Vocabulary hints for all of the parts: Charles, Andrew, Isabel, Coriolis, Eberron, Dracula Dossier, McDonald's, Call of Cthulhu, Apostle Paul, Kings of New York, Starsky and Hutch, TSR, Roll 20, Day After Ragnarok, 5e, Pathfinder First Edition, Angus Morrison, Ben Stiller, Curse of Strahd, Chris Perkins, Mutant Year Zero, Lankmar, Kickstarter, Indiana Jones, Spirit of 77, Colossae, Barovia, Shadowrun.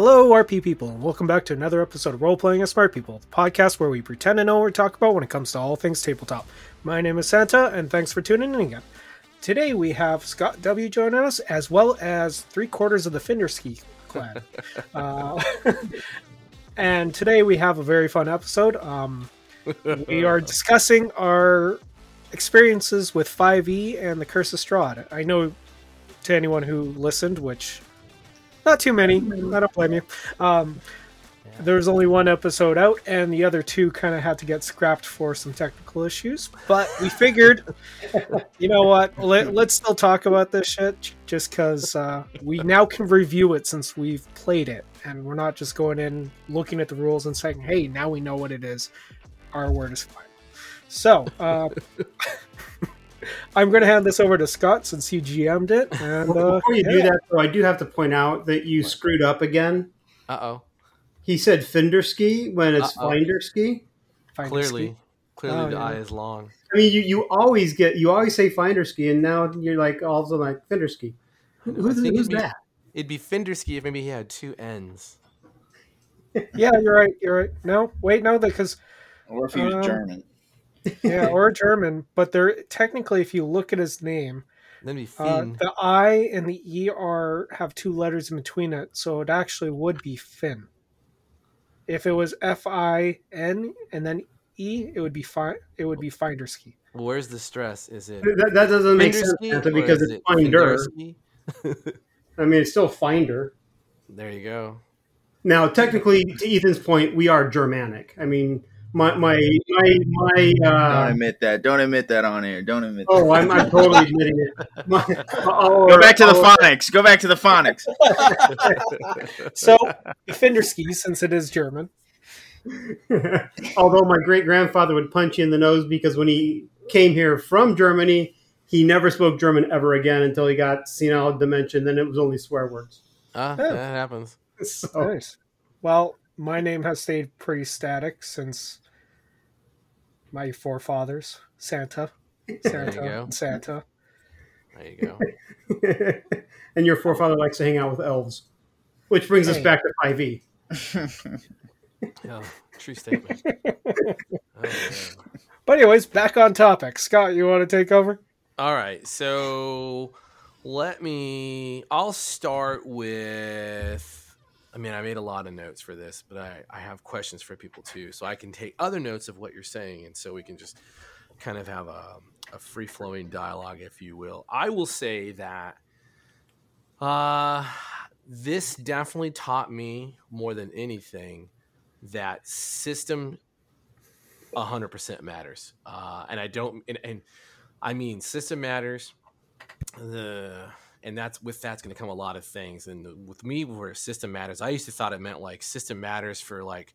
Hello, RP people, and welcome back to another episode of Roleplaying as Smart People, the podcast where we pretend to know what we talk about when it comes to all things tabletop. My name is Santa, and thanks for tuning in again. Today we have Scott W. joining us, as well as three-quarters of the Findersky clan. And today we have a very fun episode. We are discussing our experiences with 5e and the Curse of Strahd. I know to anyone who listened, which... not too many. I don't blame you. There's only one episode out, and the other two kind of had to get scrapped for some technical issues. But we figured, you know what? Let's still talk about this shit, just because we now can review it since we've played it, and we're not just going in looking at the rules and saying, "Hey, now we know what it is." Our word is final. So I'm going to hand this over to Scott since he GM'd it. And, before you do that, though, I do have to point out that you screwed up again. Uh-oh. He said Findersky when it's Findersky. Clearly, the eye is long. I mean, you always say Findersky, and now you're like also like Findersky. Who's that? It'd be Findersky if maybe he had two N's. Yeah, you're right. No, wait, no, because or if he was German. Yeah, or German, but they're technically, if you look at his name, the I and the E have two letters in between it, so it actually would be Finn. If it was F-I-N and then E, it would be Findersky. Where's the stress? Is it that doesn't make sense because it's Finder. I mean, it's still Finder. There you go. Now, technically, to Ethan's point, we are Germanic. I mean. My Don't admit that on air. Don't admit that. Oh, I'm totally admitting it. Go back to the phonics. So, Findersky, since it is German. Although my great-grandfather would punch you in the nose because when he came here from Germany, he never spoke German ever again until he got senile dementia. Then it was only swear words. That happens. So. Nice. Well... my name has stayed pretty static since my forefathers, Santa. There you go. And your forefather likes to hang out with elves, which brings us back to 5e. Yeah, true statement. But anyways, back on topic. Scott, you want to take over? All right, so I'll start with... I mean, I made a lot of notes for this, but I have questions for people too. So I can take other notes of what you're saying. And so we can just kind of have a free flowing dialogue, if you will. I will say that this definitely taught me more than anything that system 100% matters. I mean, system matters. And that's going to come a lot of things. And with me, where system matters, I used to thought it meant like system matters for like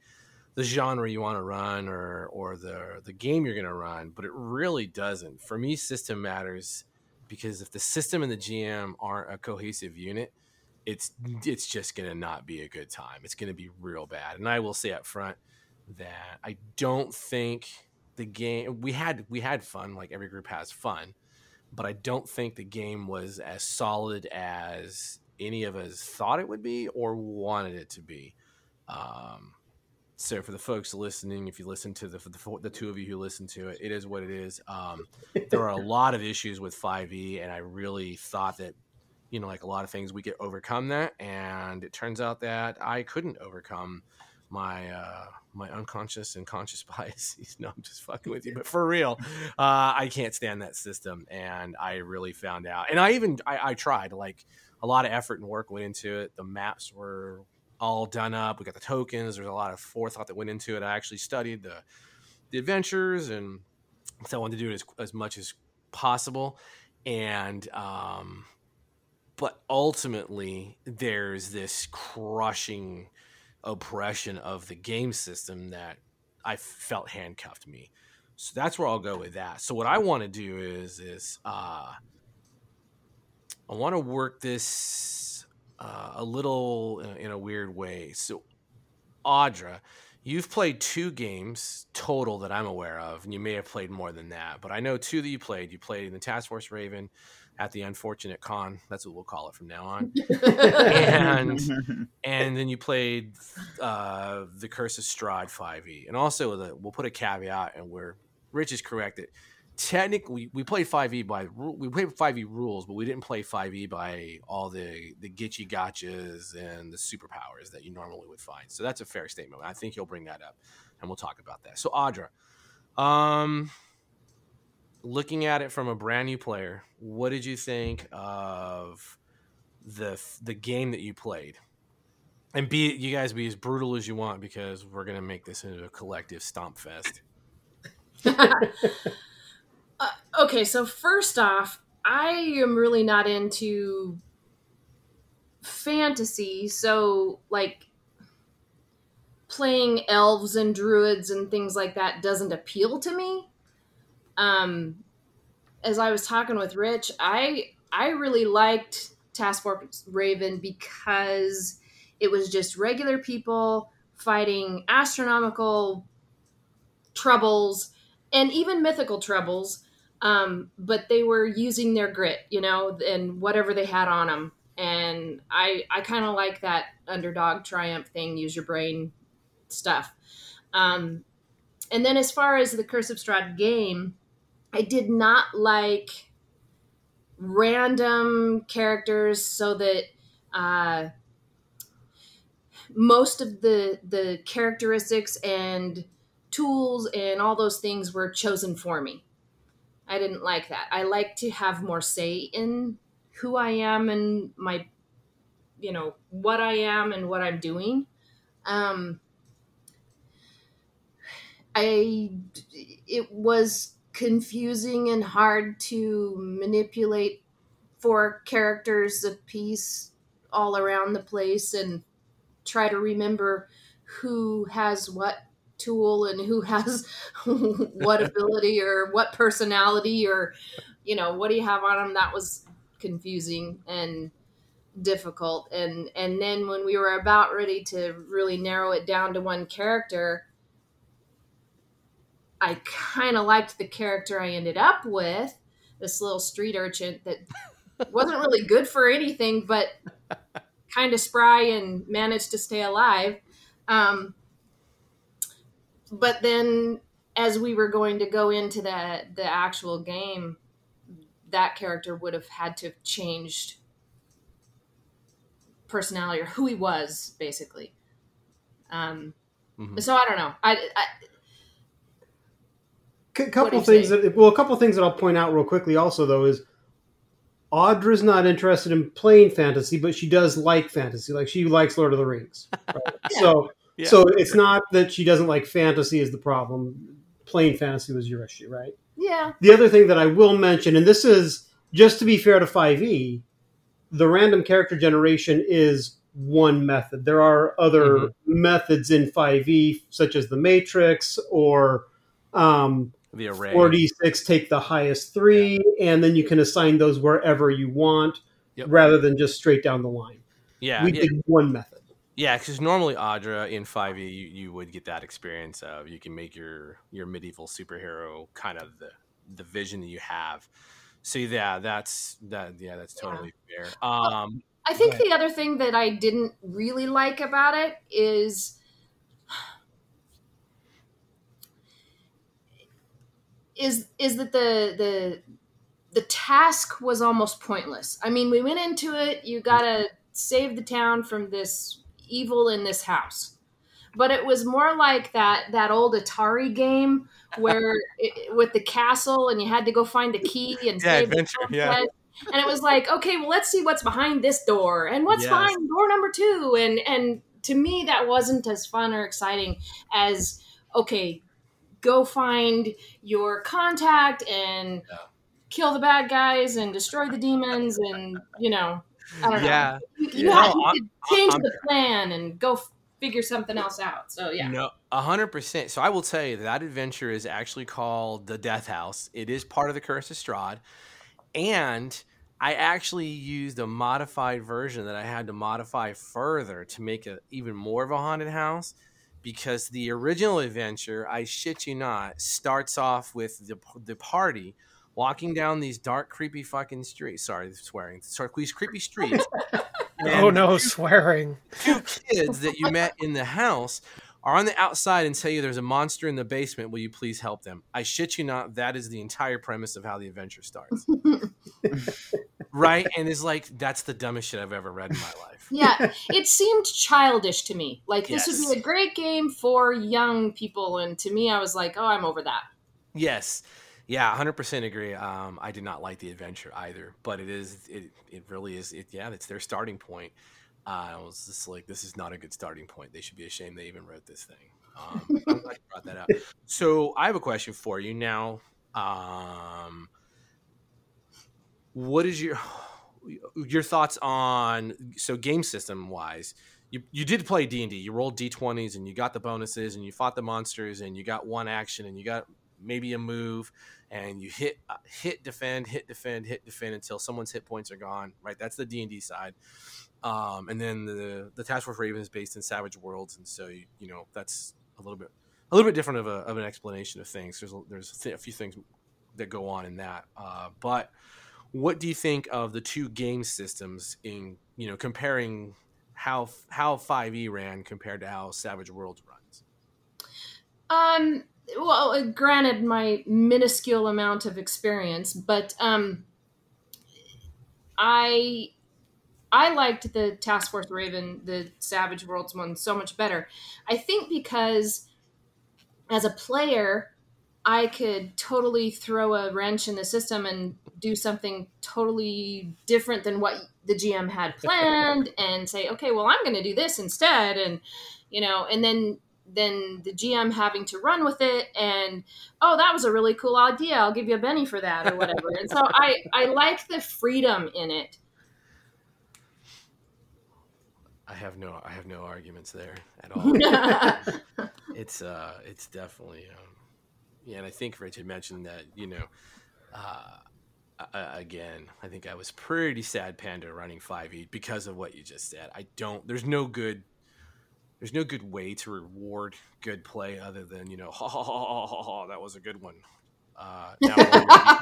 the genre you want to run or the game you're going to run, but it really doesn't. For me, system matters because if the system and the GM aren't a cohesive unit, it's just going to not be a good time. It's going to be real bad. And I will say up front that I don't think the game we had fun, like every group has fun. But I don't think the game was as solid as any of us thought it would be or wanted it to be. So for the folks listening, if you listen to the two of you who listen to it, it is what it is. There are a lot of issues with 5e, and I really thought that, you know, like a lot of things, we could overcome that. And it turns out that I couldn't overcome my unconscious and conscious biases. No, I'm just fucking with you, but for real, I can't stand that system. And I really found out, and I tried, like a lot of effort and work went into it. The maps were all done up. We got the tokens. There's a lot of forethought that went into it. I actually studied the adventures, and so I wanted to do it as much as possible. And, but ultimately there's this crushing oppression of the game system that I felt handcuffed me. So that's where I'll go with that. So what I want to do is I want to work this a little in a weird way. So Audra, You've played 2 games total that I'm aware of, and you may have played more than that, but I know 2 that you played. You played in the Task Force Raven at the Unfortunate Con. That's what we'll call it from now on. and then you played the Curse of Strahd 5e. And also, we'll put a caveat, and where Rich is correct, that technically we played 5e rules, but we didn't play 5e by all the gitchy gotchas and the superpowers that you normally would find. So that's a fair statement. I think you'll bring that up, and we'll talk about that. So Audra, looking at it from a brand new player, what did you think of the game that you played? And you guys be as brutal as you want, because we're gonna make this into a collective stomp fest. Okay, so first off, I am really not into fantasy, so like playing elves and druids and things like that doesn't appeal to me. As I was talking with Rich, I really liked Task Force Raven because it was just regular people fighting astronomical troubles and even mythical troubles, but they were using their grit, and whatever they had on them. And I kind of like that underdog triumph thing, use your brain stuff. And then as far as the Curse of Strahd game, I did not like random characters, so that most of the characteristics and tools and all those things were chosen for me. I didn't like that. I like to have more say in who I am and my, what I am and what I'm doing. It was confusing and hard to manipulate 4 characters apiece all around the place and try to remember who has what tool and who has what ability or what personality or what do you have on them. That was confusing and difficult, and then when we were about ready to really narrow it down to one character, I kind of liked the character I ended up with, this little street urchin that wasn't really good for anything but kind of spry and managed to stay alive. But then as we were going to go into the actual game, that character would have had to have changed personality or who he was, basically. So I don't know. A couple things that I'll point out real quickly also, though, is Audra's not interested in playing fantasy, but she does like fantasy. Like, she likes Lord of the Rings. Right? Yeah. So it's not that she doesn't like fantasy is the problem. Plain fantasy was your issue, right? Yeah. The other thing that I will mention, and this is, just to be fair to 5e, the random character generation is one method. There are other methods in 5e, such as the Matrix or the array, 4d6, take the highest 3, and then you can assign those wherever you want, rather than just straight down the line. Yeah, we did one method. Yeah, because normally, Audra, in 5e, you would get that experience of you can make your medieval superhero kind of the vision that you have. So yeah, that's totally fair. I think the other thing that I didn't really like about it is that the task was almost pointless. I mean, we went into it, you gotta save the town from this evil in this house, but it was more like that old Atari game where with the castle, and you had to go find the key and save adventure. And it was like, okay, well, let's see what's behind this door and what's behind door number 2. And to me, that wasn't as fun or exciting as, okay, go find your contact and kill the bad guys and destroy the demons and, I don't know. You could change the plan and go figure something else out. So, yeah. No, 100%. So I will tell you that adventure is actually called the Death House. It is part of the Curse of Strahd. And I actually used a modified version that I had to modify further to make it even more of a haunted house. because the original adventure, I shit you not, starts off with the party walking down these dark, creepy fucking streets. Sorry, swearing. These creepy streets. Oh, no, swearing. Two kids that you met in the house are on the outside and tell you there's a monster in the basement. Will you please help them? I shit you not. That is the entire premise of how the adventure starts. Right? And it's like, that's the dumbest shit I've ever read in my life. Yeah. It seemed childish to me. Like, this would be a great game for young people. And to me, I was like, oh, I'm over that. Yes. Yeah, 100% agree. I did not like the adventure either, but it really is, it's their starting point. I was just like, this is not a good starting point. They should be ashamed they even wrote this thing. I'm glad you brought that up. So I have a question for you now. What is your thoughts on, so game system wise, you did play D&D, you rolled D20s and you got the bonuses and you fought the monsters and you got one action and you got maybe a move, and you hit, defend until someone's hit points are gone, right? That's the D&D side. And then the Task Force Raven is based in Savage Worlds, and so you know that's a little bit different of an explanation of things. There's a few things that go on in that. But what do you think of the two game systems in, you know, comparing how 5e ran compared to how Savage Worlds runs? Well, granted, my minuscule amount of experience, but I liked the Task Force Raven, the Savage Worlds one, so much better. I think because as a player, I could totally throw a wrench in the system and do something totally different than what the GM had planned and say, okay, well, I'm going to do this instead. And, you know, and then the GM having to run with it and, oh, that was a really cool idea. I'll give you a penny for that or whatever. And so I like the freedom in it. I have no arguments there at all. It's definitely, yeah. And I think Rich had mentioned that, you know, again, I think I was pretty sad panda running 5e because of what you just said. There's no good way to reward good play other than, you know, that was a good one. Now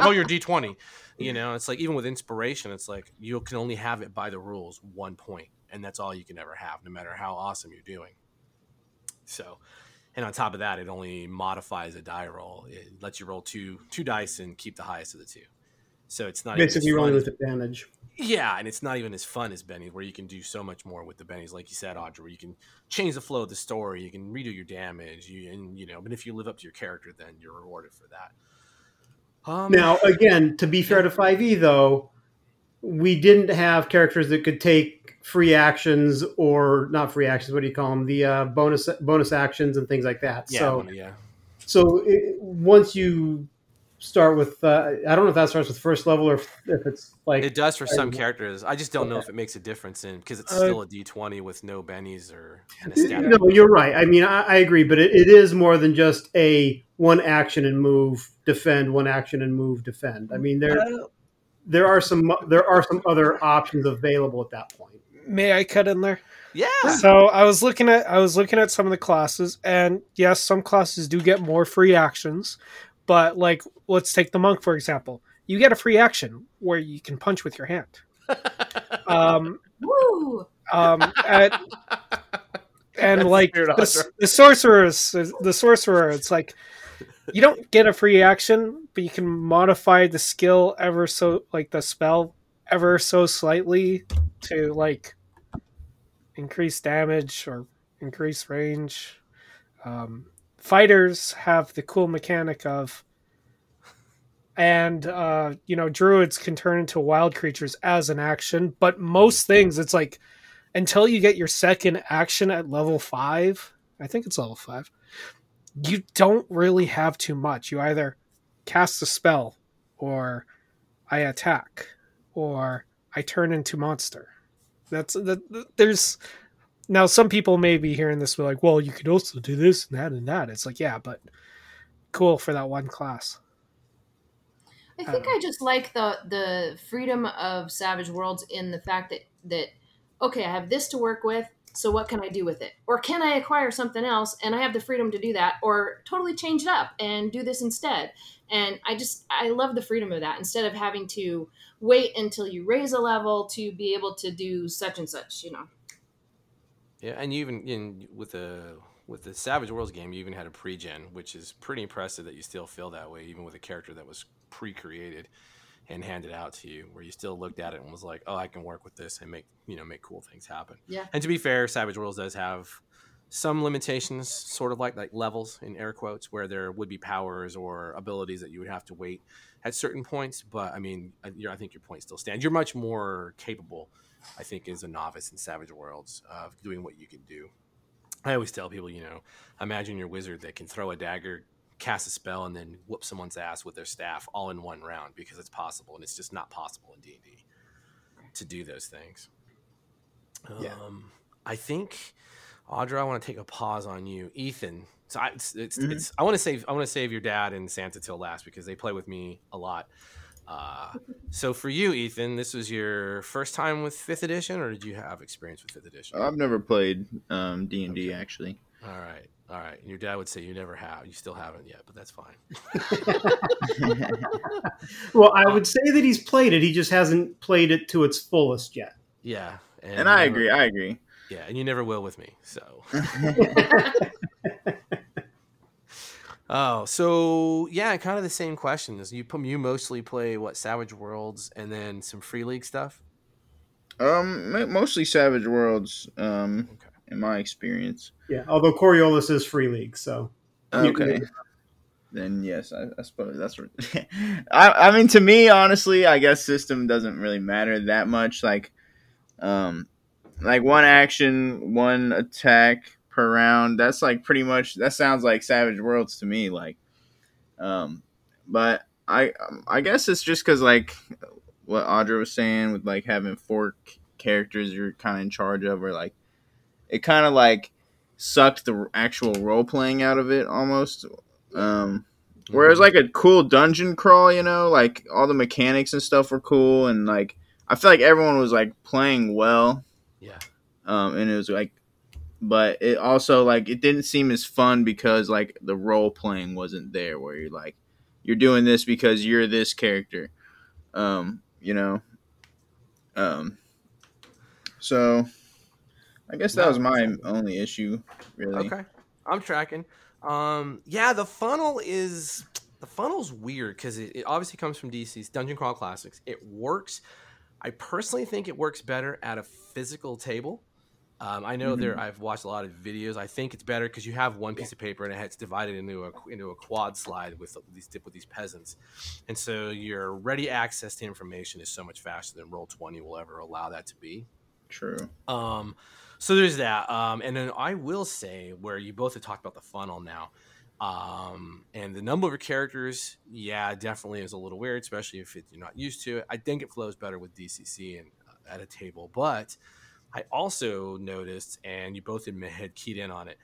roll your D20. You know, it's like even with inspiration, it's like you can only have it by the rules 1 point, and that's all you can ever have, no matter how awesome you're doing. So, and on top of that, it only modifies a die roll. It lets you roll two dice and keep the highest of the two. So it's not basically rolling with advantage. Yeah, and it's not even as fun as Benny, where you can do so much more with the bennies, like you said, Audrey, where you can change the flow of the story, you can redo your damage, but if you live up to your character, then you're rewarded for that. Now, again, to be fair to 5e, though, we didn't have characters that could take free actions or not free actions. What do you call them? The bonus actions and things like that. Yeah, so, yeah. So once you start with I don't know if that starts with first level or if it's like it does for some characters. I just don't know if it makes a difference in because it's still a D20 with no bennies or kind of static. No, you're right. I mean, I agree, but it is more than just a one action and move defend, one action and move defend. I mean, there are some other options available at that point. May I cut in there? Yeah. So I was looking at some of the classes, and yes, some classes do get more free actions. But, like, let's take the monk, for example. You get a free action where you can punch with your hand. Woo! And like, the sorcerer, it's like, you don't get a free action, but you can modify the skill ever so, like, the spell ever so slightly to, like, increase damage or increase range. Fighters have the cool mechanic of, and druids can turn into wild creatures as an action, but most things it's like until you get your second action at level 5, I think it's level 5, you don't really have too much. You either cast a spell, or I attack, or I turn into monster. Now, some people may be hearing this be like, well, you could also do this and that and that. It's like, yeah, but cool for that one class. I think I just like the freedom of Savage Worlds in the fact that, okay, I have this to work with. So what can I do with it? Or can I acquire something else and I have the freedom to do that, or totally change it up and do this instead? And I love the freedom of that instead of having to wait until you raise a level to be able to do such and such, you know? Yeah. And you even with the Savage Worlds game, you even had a pre-gen, which is pretty impressive that you still feel that way, even with a character that was pre-created and handed out to you, where you still looked at it and was like, oh, I can work with this and make cool things happen. Yeah. And to be fair, Savage Worlds does have some limitations, sort of like levels in air quotes, where there would be powers or abilities that you would have to wait at certain points. But I mean, I think your point still stands. You're much more capable, I think, as a novice in Savage Worlds of doing what you can do. I always tell people, imagine your wizard that can throw a dagger, cast a spell, and then whoop someone's ass with their staff all in one round, because it's possible, and it's just not possible in D&D to do those things. Yeah. I think, Audra, I want to take a pause on you, Ethan. So I want to save your dad and Santa till last, because they play with me a lot. So for you, Ethan, this was your first time with 5th edition, or did you have experience with 5th edition? I've never played D&D, okay. Actually. All right. And your dad would say you never have. You still haven't yet, but that's fine. Well, I would say that he's played it. He just hasn't played it to its fullest yet. Yeah. And I agree. Yeah, and you never will with me, so... Oh, so yeah, kind of the same questions. You mostly play what, Savage Worlds, and then some Free League stuff? Mostly Savage Worlds, okay. In my experience. Yeah, although Coriolis is Free League, so. Okay. Then yes, I suppose that's what. I mean, to me, honestly, I guess system doesn't really matter that much. Like one action, one attack per round. That's like pretty much, that sounds like Savage Worlds to me, like but I guess it's just because, like what Audra was saying, with like having 4 characters you're kind of in charge of, or like it kind of like sucked the actual role playing out of it almost. Whereas like a cool dungeon crawl, like all the mechanics and stuff were cool, and like I feel like everyone was like playing well. Yeah. And it was like, but it also, like, it didn't seem as fun because, like, the role-playing wasn't there, where you're, like, you're doing this because you're this character, So, I guess that was my only issue, really. Okay, I'm tracking. Yeah, the funnel's weird, because it obviously comes from DC's Dungeon Crawl Classics. It works, I personally think it works better at a physical table. I know there. I've watched a lot of videos. I think it's better because you have one piece of paper and it's divided into a quad slide with these peasants, and so your ready access to information is so much faster than Roll 20 will ever allow that to be. True. So there's that. And then I will say, where you both have talked about the funnel now, and the number of characters, yeah, definitely is a little weird, especially if you're not used to it. I think it flows better with DCC and at a table, but. I also noticed, and you both had keyed in on it,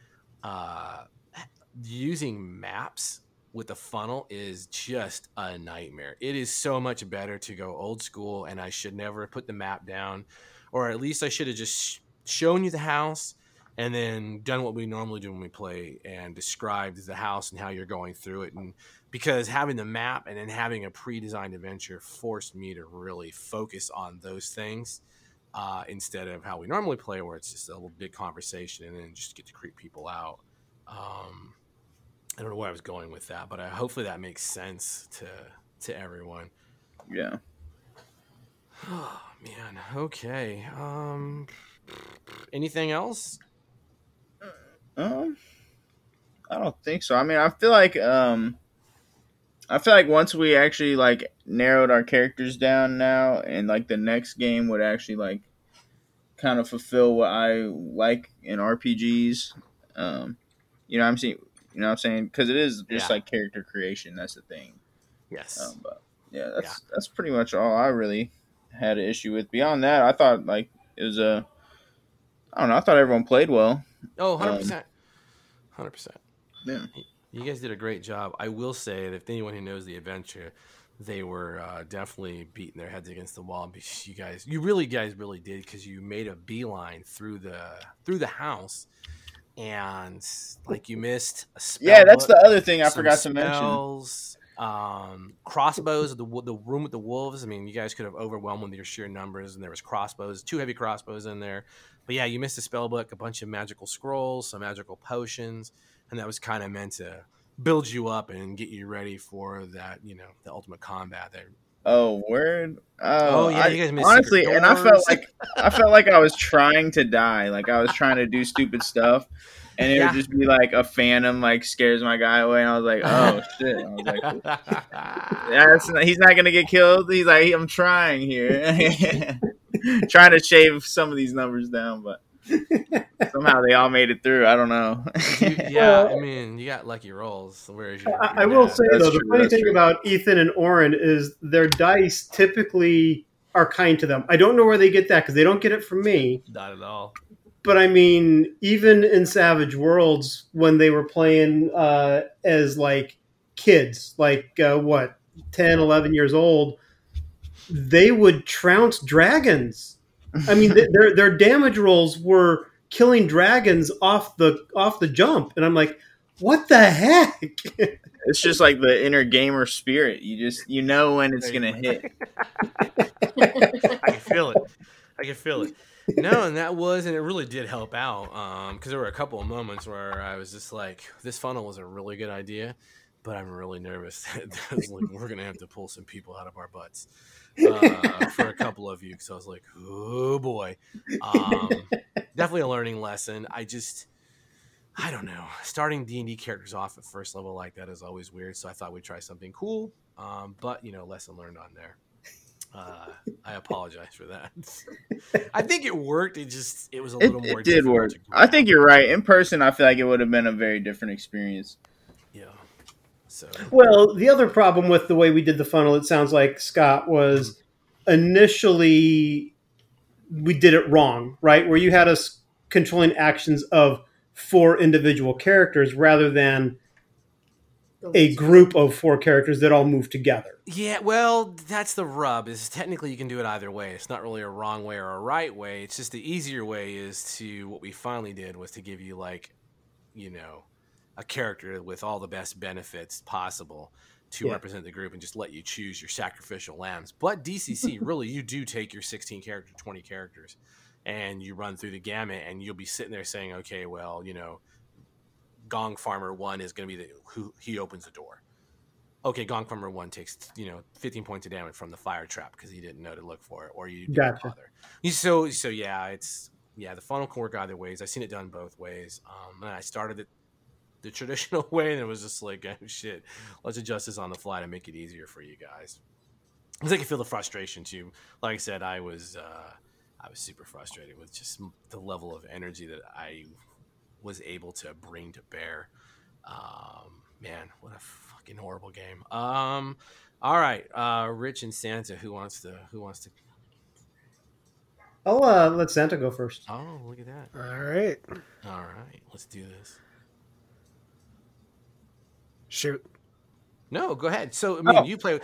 using maps with the funnel is just a nightmare. It is so much better to go old school, and I should never have put the map down, or at least I should have just shown you the house and then done what we normally do when we play and described the house and how you're going through it. And because having the map and then having a pre-designed adventure forced me to really focus on those things. Instead of how we normally play, where it's just a little big conversation and then just get to creep people out. I don't know where I was going with that, but hopefully that makes sense to everyone. Yeah. Oh, man. Okay. Anything else? I don't think so. I mean, I feel like once we actually, like, narrowed our characters down now, and, like, the next game would actually, like, kind of fulfill what I like in RPGs. You know what I'm saying? Because it is just, like, character creation. That's the thing. Yes. But, yeah, that's pretty much all I really had an issue with. Beyond that, I thought, like, it was a... I don't know. I thought everyone played well. Oh, 100%. 100%. Yeah. You guys did a great job. I will say that if anyone who knows the adventure, they were definitely beating their heads against the wall. Because you guys really did, because you made a beeline through the house, and like you missed a spell. Yeah, that's the other thing I forgot to mention. Crossbows, the room with the wolves. I mean, you guys could have overwhelmed with your sheer numbers, and there was crossbows, 2 heavy crossbows in there. But yeah, you missed a spell book, a bunch of magical scrolls, some magical potions, and that was kind of meant to build you up and get you ready for that, you know, the ultimate combat there. Oh, word! Oh yeah, you guys missed honestly, and I felt like I was trying to die, like I was trying to do stupid stuff. And it would just be like a phantom, like scares my guy away, and I was like, "Oh shit!" I was like, "He's not gonna get killed." He's like, "I'm trying here, trying to shave some of these numbers down," but somehow they all made it through. I don't know. I mean, you got lucky rolls. I will say though, the funny thing about Ethan and Oren is their dice typically are kind to them. I don't know where they get that because they don't get it from me. Not at all. But I mean, even in Savage Worlds, when they were playing as like kids, like 10, 11 years old, they would trounce dragons. I mean, their damage rolls were killing dragons off the jump, and I'm like, what the heck? It's just like the inner gamer spirit. You know when it's gonna hit. I can feel it. No, and it really did help out, because there were a couple of moments where I was just like, this funnel was a really good idea, but I'm really nervous that like, we're going to have to pull some people out of our butts for a couple of you, because I was like, oh boy. Definitely a learning lesson. I don't know. Starting D&D characters off at first level like that is always weird, so I thought we'd try something cool, but, you know, lesson learned on there. I apologize for that. I think it worked. It was a little more difficult. I think you're right. In person, I feel like it would have been a very different experience. Yeah. So. Well, the other problem with the way we did the funnel, it sounds like, Scott, was initially we did it wrong, right? Where you had us controlling actions of 4 individual characters rather than a group of 4 characters that all move together. Yeah, well, that's the rub, is technically you can do it either way. It's not really a wrong way or a right way. It's just the easier way is to, what we finally did was to give you, like, you know, a character with all the best benefits possible to represent the group and just let you choose your sacrificial lambs. But DCC, really, you do take your 16 character, 20 characters, and you run through the gamut, and you'll be sitting there saying, okay, well, you know, Gong Farmer 1 is going to be who he opens the door. Okay, Gong Farmer 1 takes, you know, 15 points of damage from the fire trap because he didn't know to look for it, or you didn't bother. So the funnel can work either ways. I've seen it done both ways. And I started it the traditional way, and it was just like, oh, shit, let's adjust this on the fly to make it easier for you guys. Because I can feel the frustration too. Like I said, I was super frustrated with just the level of energy that I was able to bring to bear. Man, what a fucking horrible game. All right, Rich and Santa, who wants to I'll let Santa go first. Oh, look at that. All right, let's do this. Shoot. No, go ahead. So I mean, you play with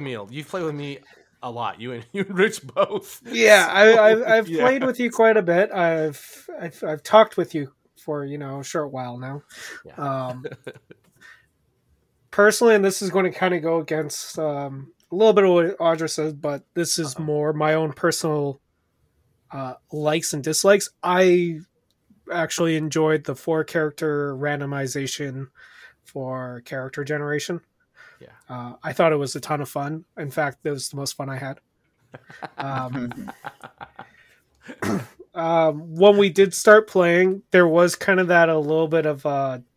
me a lot. You and Rich both. Yeah, so, I've played with you quite a bit. I've talked with you for, you know, a short while now. Yeah. Personally, and this is going to kind of go against a little bit of what Audra says, but this is more my own personal likes and dislikes. I actually enjoyed the 4 character randomization for character generation. Yeah. I thought it was a ton of fun. In fact, it was the most fun I had. When we did start playing, there was kind of that a little bit of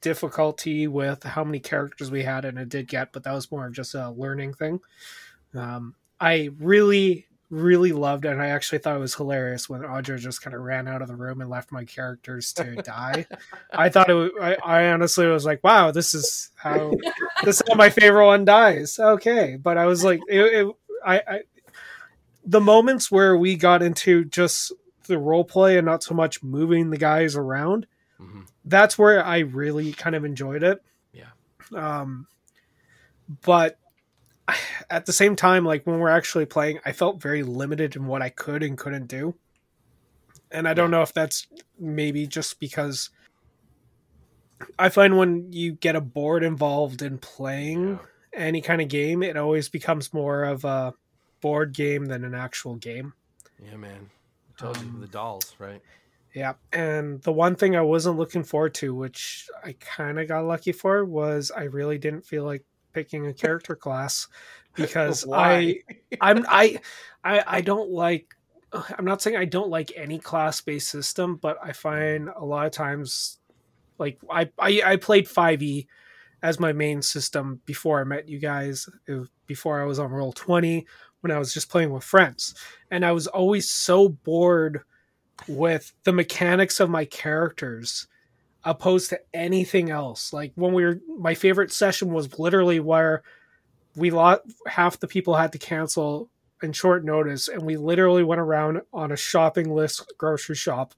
difficulty with how many characters we had, and it did get, but that was more of just a learning thing. I really, really loved it, and I actually thought it was hilarious when Audra just kind of ran out of the room and left my characters to die. I thought it was, I honestly was like, wow, this is how my favorite one dies. Okay. But I was like, the moments where we got into just the role play and not so much moving the guys around, mm-hmm. That's where I really kind of enjoyed it. Yeah. But at the same time, like when we're actually playing, I felt very limited in what I could and couldn't do. And I don't know if that's maybe just because I find when you get a board involved in playing any kind of game, it always becomes more of a board game than an actual game. Yeah, man. I told you the dolls, right? Yeah. And the one thing I wasn't looking forward to, which I kind of got lucky for, was I really didn't feel like picking a character class because I'm not saying I don't like any class-based system, but I find a lot of times, like I played 5e as my main system before I met you guys, before I was on Roll 20, when I was just playing with friends. And I was always so bored with the mechanics of my characters opposed to anything else. Like when my favorite session was literally where we half the people had to cancel in short notice, and we literally went around on a shopping list, grocery shop,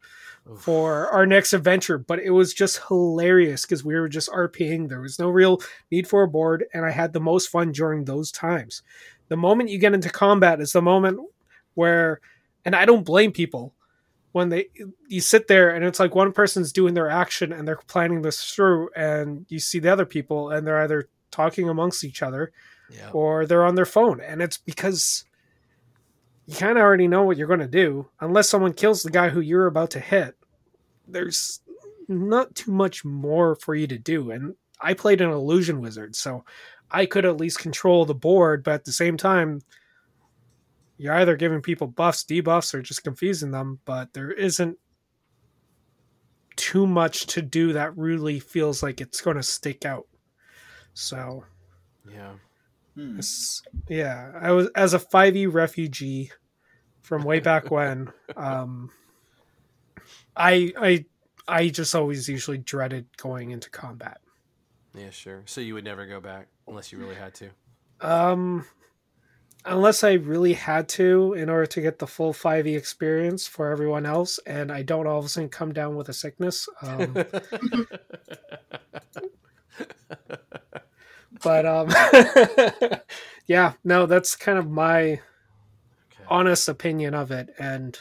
for our next adventure. But it was just hilarious because we were just RPing. There was no real need for a board, and I had the most fun during those times. The moment you get into combat is the moment where, and I don't blame people when you sit there and it's like one person's doing their action and they're planning this through, and you see the other people and they're either talking amongst each other or they're on their phone, and it's because you kind of already know what you're going to do. Unless someone kills the guy who you're about to hit, there's not too much more for you to do. And I played an illusion wizard, so I could at least control the board. But at the same time, you're either giving people buffs, debuffs, or just confusing them. But there isn't too much to do that really feels like it's going to stick out. So, yeah. Yeah, I was, as a 5e refugee from way back when, I just always usually dreaded going into combat. Yeah, sure. So you would never go back unless you really had to? Unless I really had to in order to get the full 5e experience for everyone else, and I don't all of a sudden come down with a sickness. But, yeah, no, that's kind of my honest opinion of it. And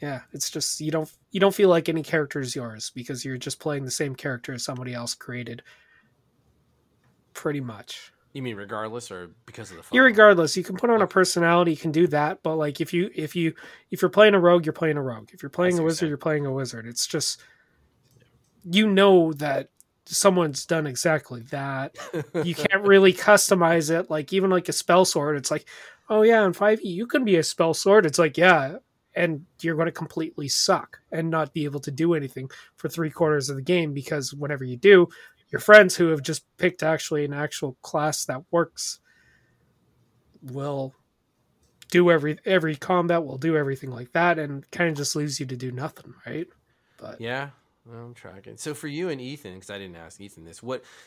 yeah, it's just, you don't feel like any character is yours because you're just playing the same character as somebody else created pretty much. You mean regardless or because of the fun? You're regardless. You can put on a personality, you can do that. But like, if you're playing a rogue, you're playing a rogue. If you're playing a wizard, you're playing a wizard. It's just, that someone's done exactly that. You can't really customize it. Like even like a spell sword, it's like, oh yeah, in 5e you can be a spell sword. It's like, yeah, and you're going to completely suck and not be able to do anything for 3/4 of the game, because whenever you do, your friends who have just picked actually an actual class that works will do every combat, will do everything like that, and kind of just leaves you to do nothing, right? But yeah, I'm tracking. So for you and Ethan, because I didn't ask Ethan this,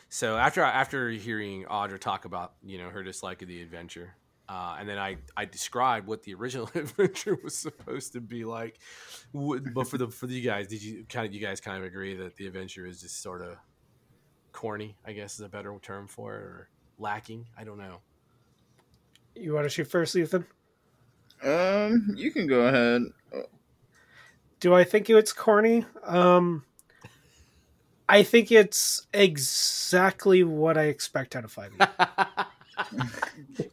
so after hearing Audra talk about, her dislike of the adventure, and then I described what the original adventure was supposed to be like, but for you guys, did you guys kind of agree that the adventure is just sort of corny, I guess is a better term for it, or lacking? I don't know. You want to shoot first, Ethan? You can go ahead. Do I think it's corny? I think it's exactly what I expect out of 5e.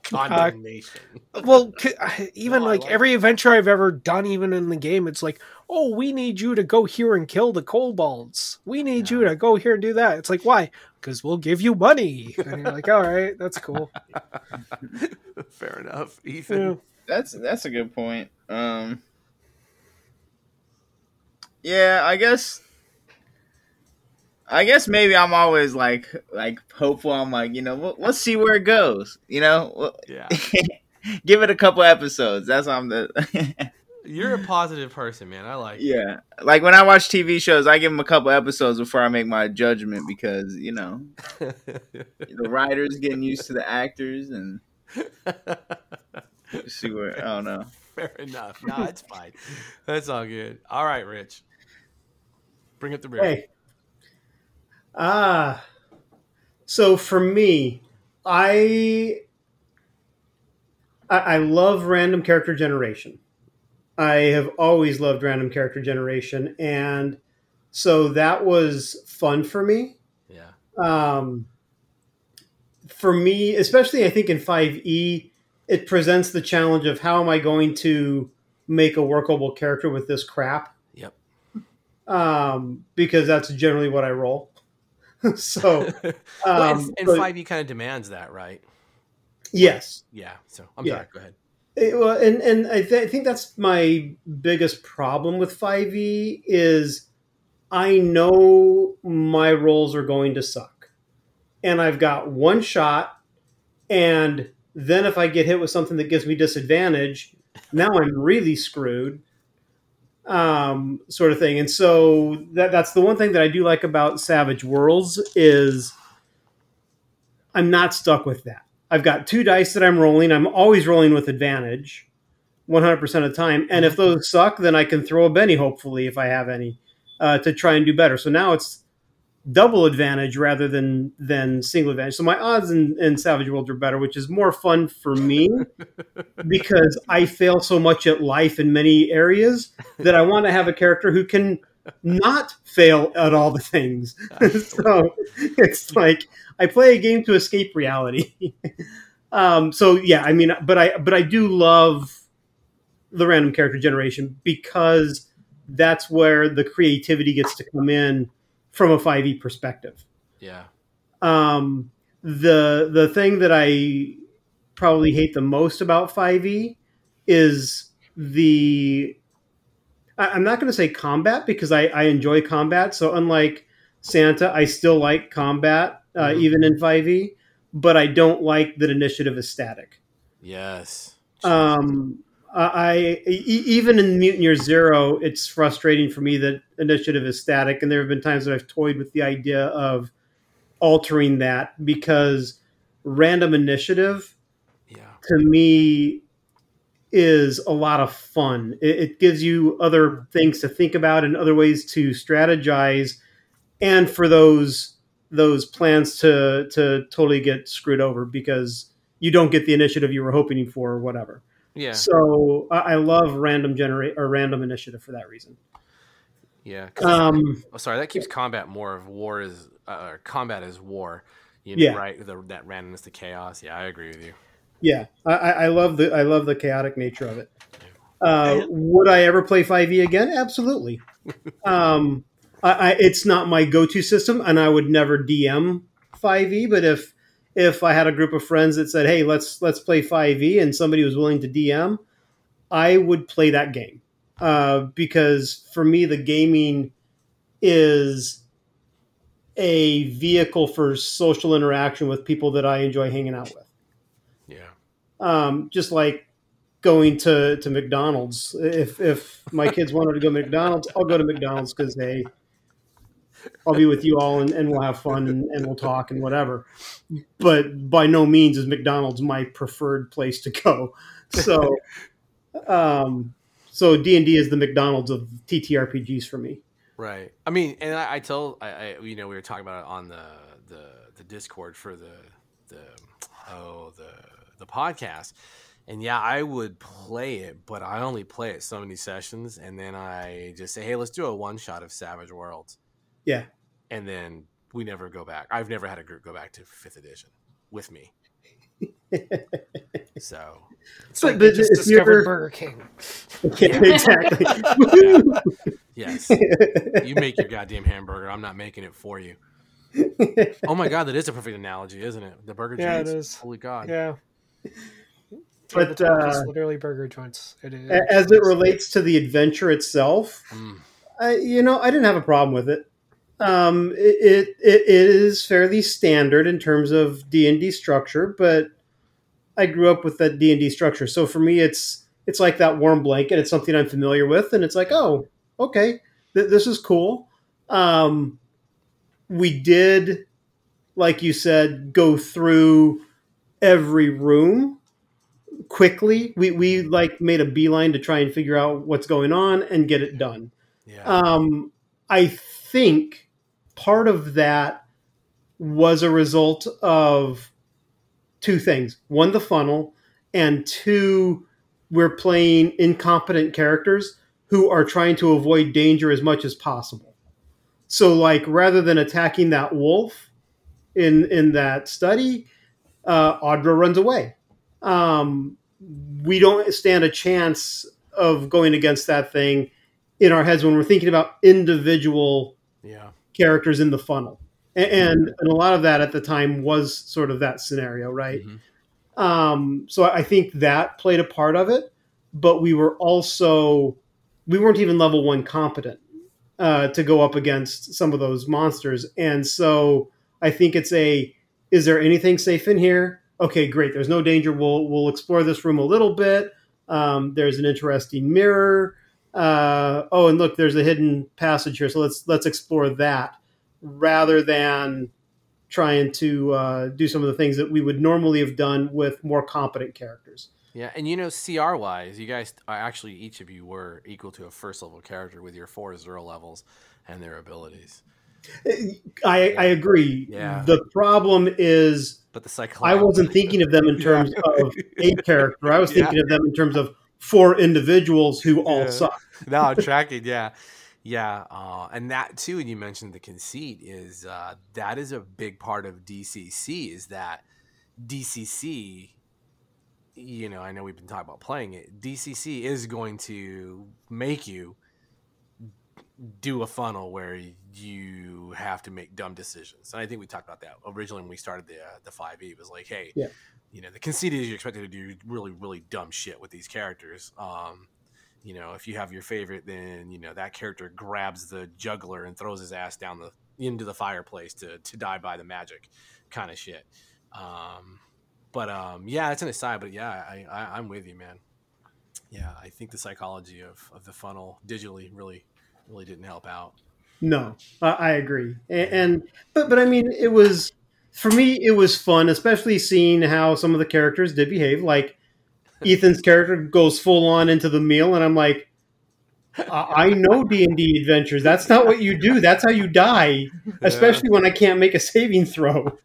Condemnation. Every adventure I've ever done, even in the game, it's like, oh, we need you to go here and kill the kobolds. We need you to go here and do that. It's like, why? Because we'll give you money. And you're like, all right, that's cool. Fair enough, Ethan. Yeah. That's a good point. Yeah, I guess maybe I'm always like hopeful. I'm like, let's see where it goes. Yeah. Give it a couple episodes. That's what I'm the. You're a positive person, man. I like it. Yeah, like when I watch TV shows, I give them a couple episodes before I make my judgment because the writers getting used to the actors and see where. I don't know. Fair enough. No, it's fine. That's all good. All right, Rich. Bring up the rear. Hey. So for me, I I love random character generation. I have always loved random character generation. And so that was fun for me. Yeah. For me, especially I think in 5e, it presents the challenge of how am I going to make a workable character with this crap? Yep. Because that's generally what I roll. So well, and 5e kind of demands that, right? Yes. Yeah. So I'm sorry. Go ahead. Well, and I think that's my biggest problem with 5e is I know my rolls are going to suck, and I've got one shot, and then if I get hit with something that gives me disadvantage, now I'm really screwed, sort of thing. And so that's the one thing that I do like about Savage Worlds is I'm not stuck with that. I've got two dice that I'm rolling. I'm always rolling with advantage 100% of the time. And if those suck, then I can throw a Benny, hopefully, if I have any, to try and do better. So now it's double advantage rather than single advantage. So my odds in Savage Worlds are better, which is more fun for me because I fail so much at life in many areas that I want to have a character who can not fail at all the things. So it's like I play a game to escape reality. So yeah, I mean, but I do love the random character generation because that's where the creativity gets to come in from a 5e perspective. Yeah. The thing that I probably hate the most about 5e is I'm not going to say combat because I enjoy combat. So unlike Santa, I still like combat, even in 5e, but I don't like that initiative is static. Yes. Even in Mutant Year Zero, it's frustrating for me that initiative is static. And there have been times that I've toyed with the idea of altering that because random initiative to me is a lot of fun. It gives you other things to think about and other ways to strategize, and for those plans to totally get screwed over because you don't get the initiative you were hoping for or whatever. Yeah. So I love random initiative for that reason. Yeah. That keeps combat more of war is combat is war. You know, right? That randomness, the chaos. Yeah, I agree with you. Yeah, I love the chaotic nature of it. Would I ever play 5e again? Absolutely. It's not my go-to system, and I would never DM 5e. But if I had a group of friends that said, "Hey, let's play 5e," and somebody was willing to DM, I would play that game because for me, the gaming is a vehicle for social interaction with people that I enjoy hanging out with. Just like going to McDonald's. If my kids wanted to go to McDonald's, I'll go to McDonald's because I'll be with you all and we'll have fun and we'll talk and whatever. But by no means is McDonald's my preferred place to go. So, so D&D is the McDonald's of TTRPGs for me. Right. I mean, and I, we were talking about it on the Discord for the podcast, and I would play it, but I only play it so many sessions, and then I just say, hey, let's do a one shot of Savage Worlds, and then we never go back. I've never had a group go back to 5th edition with me. So it's like they just discovered Burger King. Exactly. Yes, you make your goddamn hamburger, I'm not making it for you. Oh my god, that is a perfect analogy, isn't it? The burger joints. It is. Holy god. But literally burger joints. It is. As it relates to the adventure itself, I didn't have a problem with it. It is fairly standard in terms of D&D structure, but I grew up with that D&D structure, so for me, it's like that warm blanket. It's something I'm familiar with, and it's like, oh, okay, this is cool. We did, like you said, go through every room quickly. We like made a beeline to try and figure out what's going on and get it done. Yeah. I think part of that was a result of two things. One, the funnel, and two, we're playing incompetent characters who are trying to avoid danger as much as possible. So, like, rather than attacking that wolf in that study, Audra runs away. We don't stand a chance of going against that thing in our heads when we're thinking about individual characters in the funnel. And a lot of that at the time was sort of that scenario, right? Mm-hmm. So I think that played a part of it, but we were also... we weren't even level one competent to go up against some of those monsters. And so I think it's is there anything safe in here? Okay, great. There's no danger. We'll explore this room a little bit. There's an interesting mirror. And look, there's a hidden passage here. So let's explore that rather than trying to do some of the things that we would normally have done with more competent characters. Yeah, and CR wise, you guys actually each of you were equal to a first level character with your 4 0 levels and their abilities. I agree. Yeah. The problem is, I wasn't thinking of them in terms of a character. I was thinking of them in terms of four individuals who all suck. No, I'm tracking. Yeah. And that too, and you mentioned the conceit is that is a big part of DCC. Is that DCC? I know we've been talking about playing it. DCC is going to make you do a funnel where you have to make dumb decisions. And I think we talked about that originally when we started the 5e. It was like, hey, the conceit is you're expected to do really, really dumb shit with these characters. If you have your favorite, then, that character grabs the juggler and throws his ass down into the fireplace to die by the magic kind of shit. But it's an aside. But I'm with you, man. Yeah, I think the psychology of the funnel digitally really, really didn't help out. No, I agree. But I mean, it was for me. It was fun, especially seeing how some of the characters did behave. Like Ethan's character goes full on into the meal, and I'm like, I know D&D adventures. That's not what you do. That's how you die, especially when I can't make a saving throw.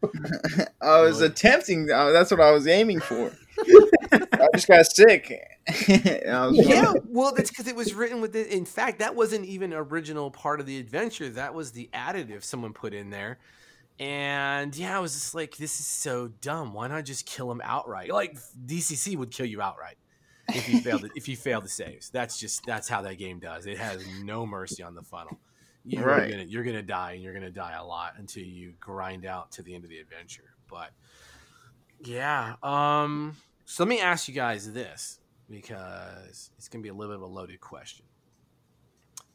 I was attempting. That's what I was aiming for. I just got sick. That's because it was written with it. In fact, that wasn't even an original part of the adventure. That was the additive someone put in there. And I was just like, this is so dumb. Why not just kill him outright? Like DCC would kill you outright. If you fail the saves, that's how that game does. It has no mercy on the funnel. You're gonna die, and you're gonna die a lot until you grind out to the end of the adventure. But so let me ask you guys this, because it's gonna be a little bit of a loaded question,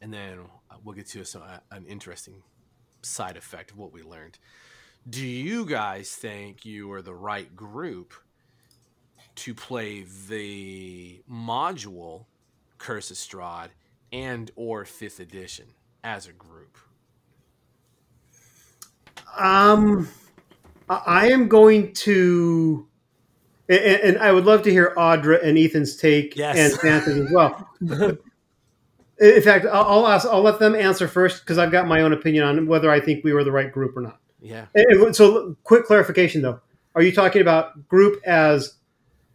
and then we'll get to an interesting side effect of what we learned. Do you guys think you are the right group to play the module Curse of Strahd and or 5th edition as a group? I am going to... And I would love to hear Audra and Ethan's take and Santa's as well. In fact, I'll let them answer first because I've got my own opinion on whether I think we were the right group or not. Yeah. And so quick clarification, though. Are you talking about group as...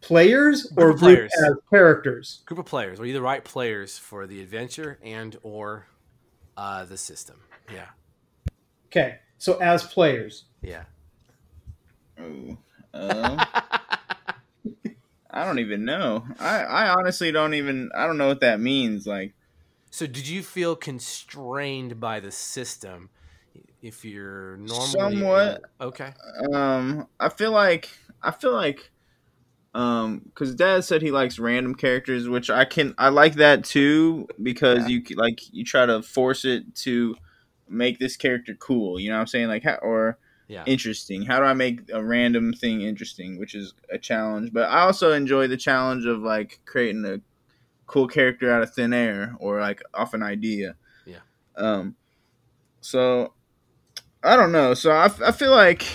players or group as characters? Group of players. Were you the right players for the adventure and or the system? Yeah. Okay. So as players. Yeah. I don't even know. I honestly I don't know what that means. Like, so did you feel constrained by the system if you're normally somewhat? Okay. I feel like because Dad said he likes random characters, which I like that too, because you try to force it to make this character cool. You know what I'm saying? Like, interesting. How do I make a random thing interesting? Which is a challenge, but I also enjoy the challenge of like creating a cool character out of thin air or like off an idea. Yeah. So I don't know. So I feel like.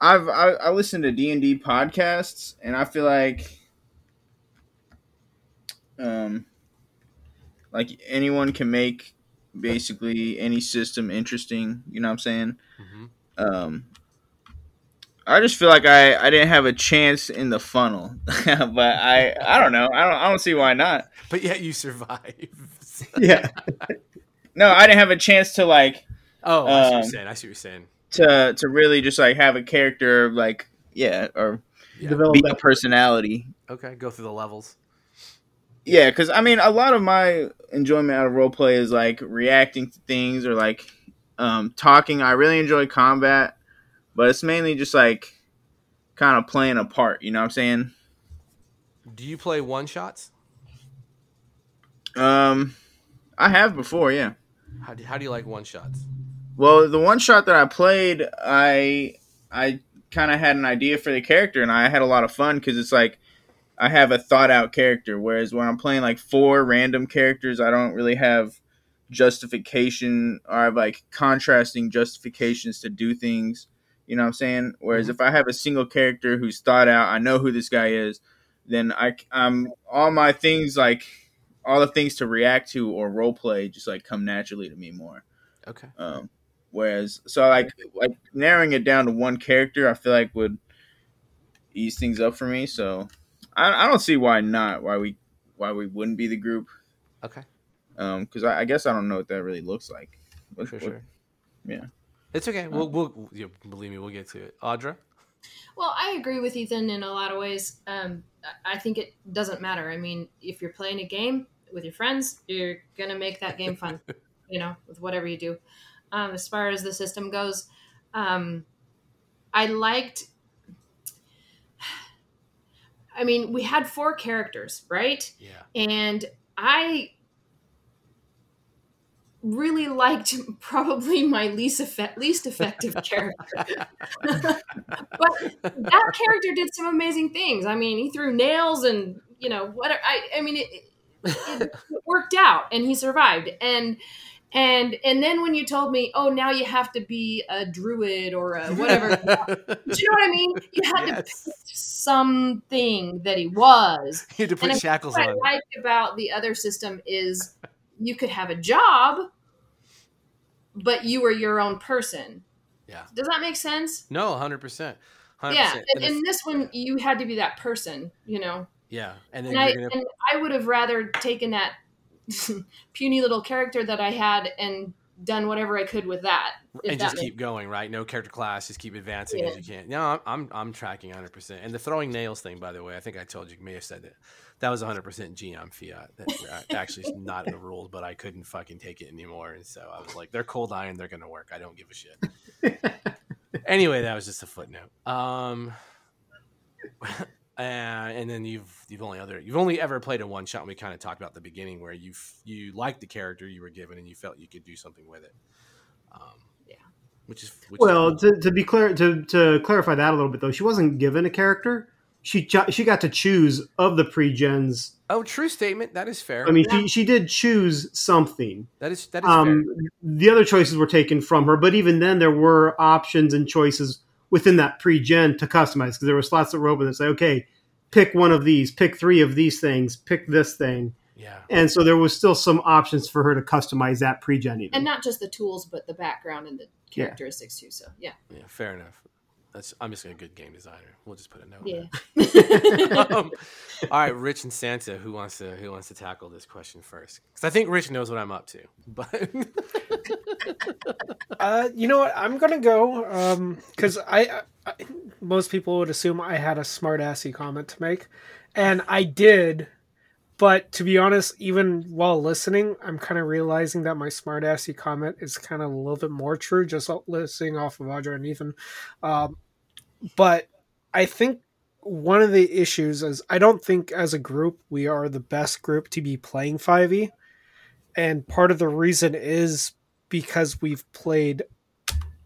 I listen to D&D podcasts, and I feel like anyone can make basically any system interesting. You know what I'm saying? Mm-hmm. I just feel like I didn't have a chance in the funnel, but I don't know. I don't see why not. But yet you survived. Yeah. No, I didn't have a chance to like. Oh, I see what you're saying. I see what you're saying. To really just like have a character, like, yeah, or develop a personality. Okay, go through the levels. Yeah, because I mean, a lot of my enjoyment out of roleplay is like reacting to things or like talking. I really enjoy combat. But it's mainly just like kind of playing a part, you know what I'm saying? Do you play one-shots? I have before, yeah. How do you like one-shots? Well, the one-shot that I played, I kind of had an idea for the character, and I had a lot of fun because it's like I have a thought-out character, whereas when I'm playing like four random characters, I don't really have justification or like contrasting justifications to do things. You know what I'm saying? Whereas if I have a single character who's thought out, I know who this guy is, then I'm all my things, like all the things to react to or role play just like come naturally to me more. Okay. Whereas, so like narrowing it down to one character, I feel like would ease things up for me. So I don't see why not, why we wouldn't be the group. Okay. Cause I guess I don't know what that really looks like. Sure. Yeah. It's okay. We'll believe me, we'll get to it. Audra? Well, I agree with Ethan in a lot of ways. I think it doesn't matter. I mean, if you're playing a game with your friends, you're going to make that game fun, you know, with whatever you do. As far as the system goes, we had four characters, right? Yeah. And I really liked probably my least effective character. But that character did some amazing things. I mean, he threw nails and, you know, whatever. It worked out and he survived. And then when you told me, oh, now you have to be a druid or a whatever. Do you know what I mean? You had to pick something that he was. You had to put shackles on. What I liked about the other system is you could have a job, but you were your own person. Yeah. Does that make sense? No, 100%. Yeah. And in this one, you had to be that person, you know? Yeah. And I would have rather taken that puny little character that I had and done whatever I could with that. And just keep going, right? No character class. Just keep advancing as you can. No, I'm tracking 100%. And the throwing nails thing, by the way, I think I told you, may have said that. That was 100% GM fiat. That actually is not in the rules, but I couldn't fucking take it anymore. And so I was like, they're cold iron. They're going to work. I don't give a shit. Anyway, that was just a footnote. And then you've only ever played a one shot. And we kind of talked about the beginning where you liked the character you were given and you felt you could do something with it. To clarify that a little bit though, she wasn't given a character. She got to choose of the pre-gens. Oh, true statement. That is fair. I mean, she did choose something. That is fair. The other choices were taken from her, but even then there were options and choices within that pre-gen to customize because there were slots that were open that say, okay, pick one of these, pick three of these things, pick this thing. Yeah. And so there was still some options for her to customize that pre-gen even. And not just the tools, but the background and the characteristics too. So, yeah. Yeah, fair enough. I'm just a good game designer. We'll just put a note. Yeah. All right, Rich and Santa, who wants to tackle this question first? Because I think Rich knows what I'm up to. But you know what? I'm gonna go because I most people would assume I had a smart-assy comment to make, and I did. But to be honest, even while listening, I'm kind of realizing that my smartassy comment is kind of a little bit more true, just listening off of Audra and Ethan. But I think one of the issues is I don't think as a group we are the best group to be playing 5e. And part of the reason is because we've played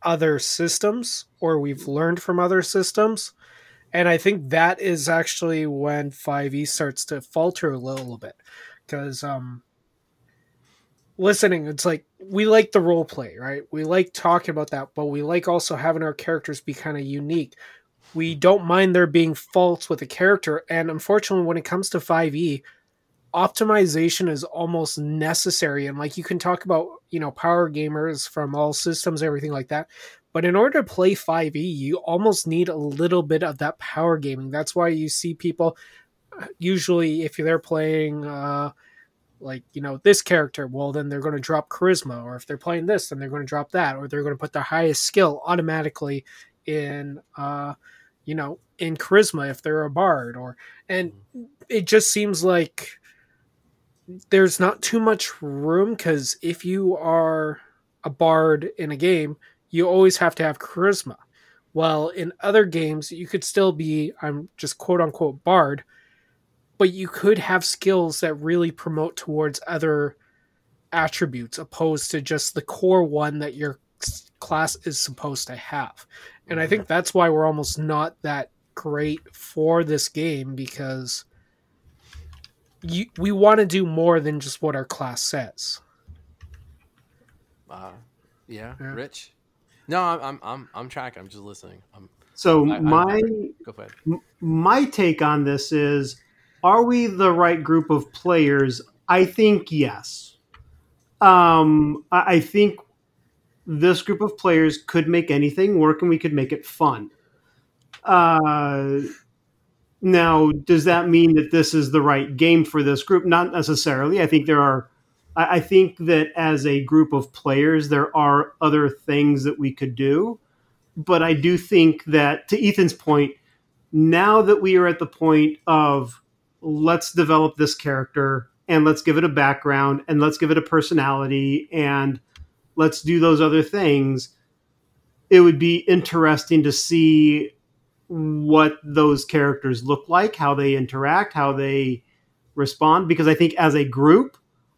other systems or we've learned from other systems. And I think that is actually when 5e starts to falter a little bit. Because listening, it's like, we like the role play, right? We like talking about that, but we like also having our characters be kind of unique. We don't mind there being faults with a character. And unfortunately, when it comes to 5e, optimization is almost necessary. And like, you can talk about, you know, power gamers from all systems, everything like that. But in order to play 5e, you almost need a little bit of that power gaming. That's why you see people usually, if they're playing like, you know, this character, well, then they're going to drop charisma, or if they're playing this, then they're going to drop that, or they're going to put their highest skill automatically in, you know, in charisma if they're a bard, or, and it just seems like there's not too much room, because if you are a bard in a game, you always have to have charisma. Well, in other games, you could still be, I'm just quote unquote bard, but you could have skills that really promote towards other attributes opposed to just the core one that your class is supposed to have. And I think that's why we're almost not that great for this game, because we want to do more than just what our class says. Yeah, Rich. No, I'm tracking. I'm just listening. Go ahead. My take on this is, are we the right group of players? I think yes. I think this group of players could make anything work, and we could make it fun. Now, does that mean that this is the right game for this group? Not necessarily. I think that as a group of players, there are other things that we could do. But I do think that, to Ethan's point, now that we are at the point of let's develop this character and let's give it a background and let's give it a personality and let's do those other things, it would be interesting to see what those characters look like, how they interact, how they respond. Because I think as a group,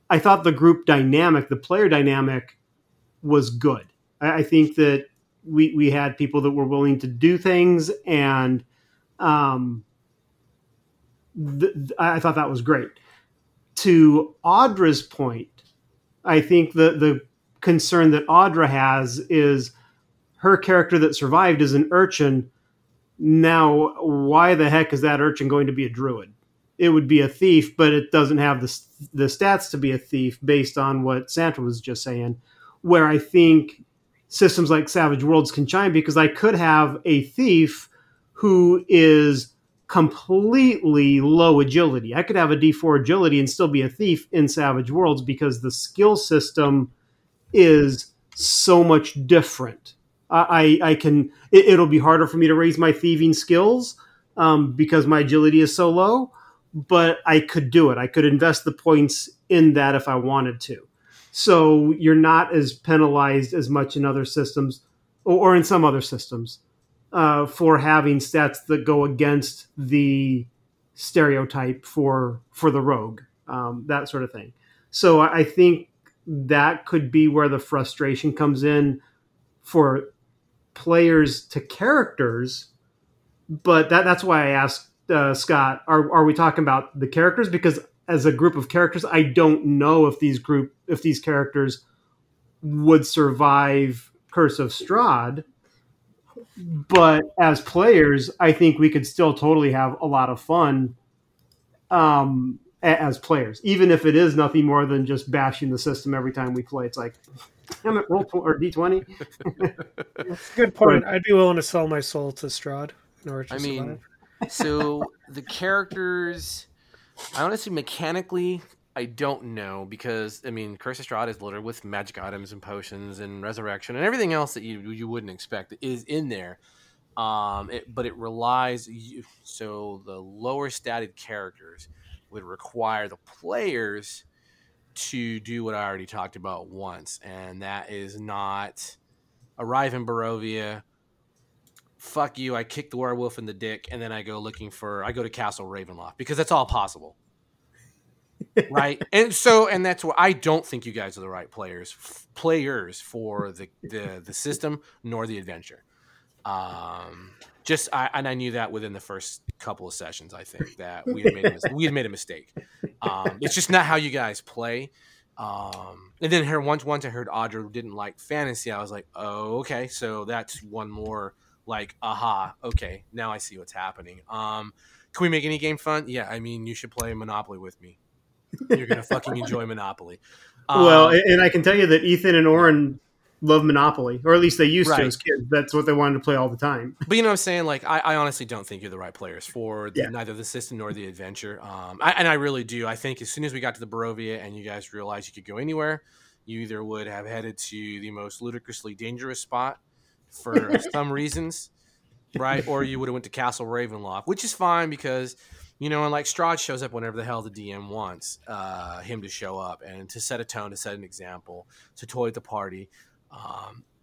I thought the group dynamic, the player dynamic, was good. I think that we had people that were willing to do things, and I thought that was great. To Audra's point, I think the concern that Audra has is her character that survived is an urchin. Now, why the heck is that urchin going to be a druid? It would be a thief, but it doesn't have the stats to be a thief based on what Santa was just saying, where I think systems like Savage Worlds can shine, because I could have a thief who is completely low agility. I could have a D4 agility and still be a thief in Savage Worlds, because the skill system is so much different. It'll be harder for me to raise my thieving skills because my agility is so low, but I could do it. I could invest the points in that if I wanted to. So you're not as penalized as much in other systems, or in some other systems, for having stats that go against the stereotype for the rogue, that sort of thing. So I think that could be where the frustration comes in for players to characters. But that's why I asked Scott, are we talking about the characters? Because as a group of characters, I don't know if these characters would survive Curse of Strahd. But as players, I think we could still totally have a lot of fun as players, even if it is nothing more than just bashing the system every time we play. It's like, damn it, roll or D20. Good point. But I'd be willing to sell my soul to Strahd in order to survive. So the characters, I honestly, mechanically, I don't know, because Curse of Strahd is littered with magic items and potions and resurrection and everything else that you wouldn't expect is in there. But it relies, so the lower statted characters would require the players to do what I already talked about once, and that is not arrive in Barovia. Fuck you, I kick the werewolf in the dick, and then I go to Castle Ravenloft, because that's all possible. Right? And that's where I don't think you guys are the right players for the system, nor the adventure. I knew that within the first couple of sessions, I think, that we had made a mistake. It's just not how you guys play. And then here, once I heard Audra didn't like fantasy, I was like, oh, okay, so that's one more, like, aha, okay, now I see what's happening. Can we make any game fun? Yeah, you should play Monopoly with me. You're going to fucking enjoy Monopoly. Well, and I can tell you that Ethan and Oren love Monopoly, or at least they used to as kids. That's what they wanted to play all the time. But you know what I'm saying? Like, I honestly don't think you're the right players for neither the system nor the adventure. And I really do. I think as soon as we got to the Barovia and you guys realized you could go anywhere, you either would have headed to the most ludicrously dangerous spot for some reasons, right? Or you would have went to Castle Ravenloft, which is fine because... You know, and like Strahd shows up whenever the hell the DM wants him to show up and to set a tone, to set an example, to toy at the party.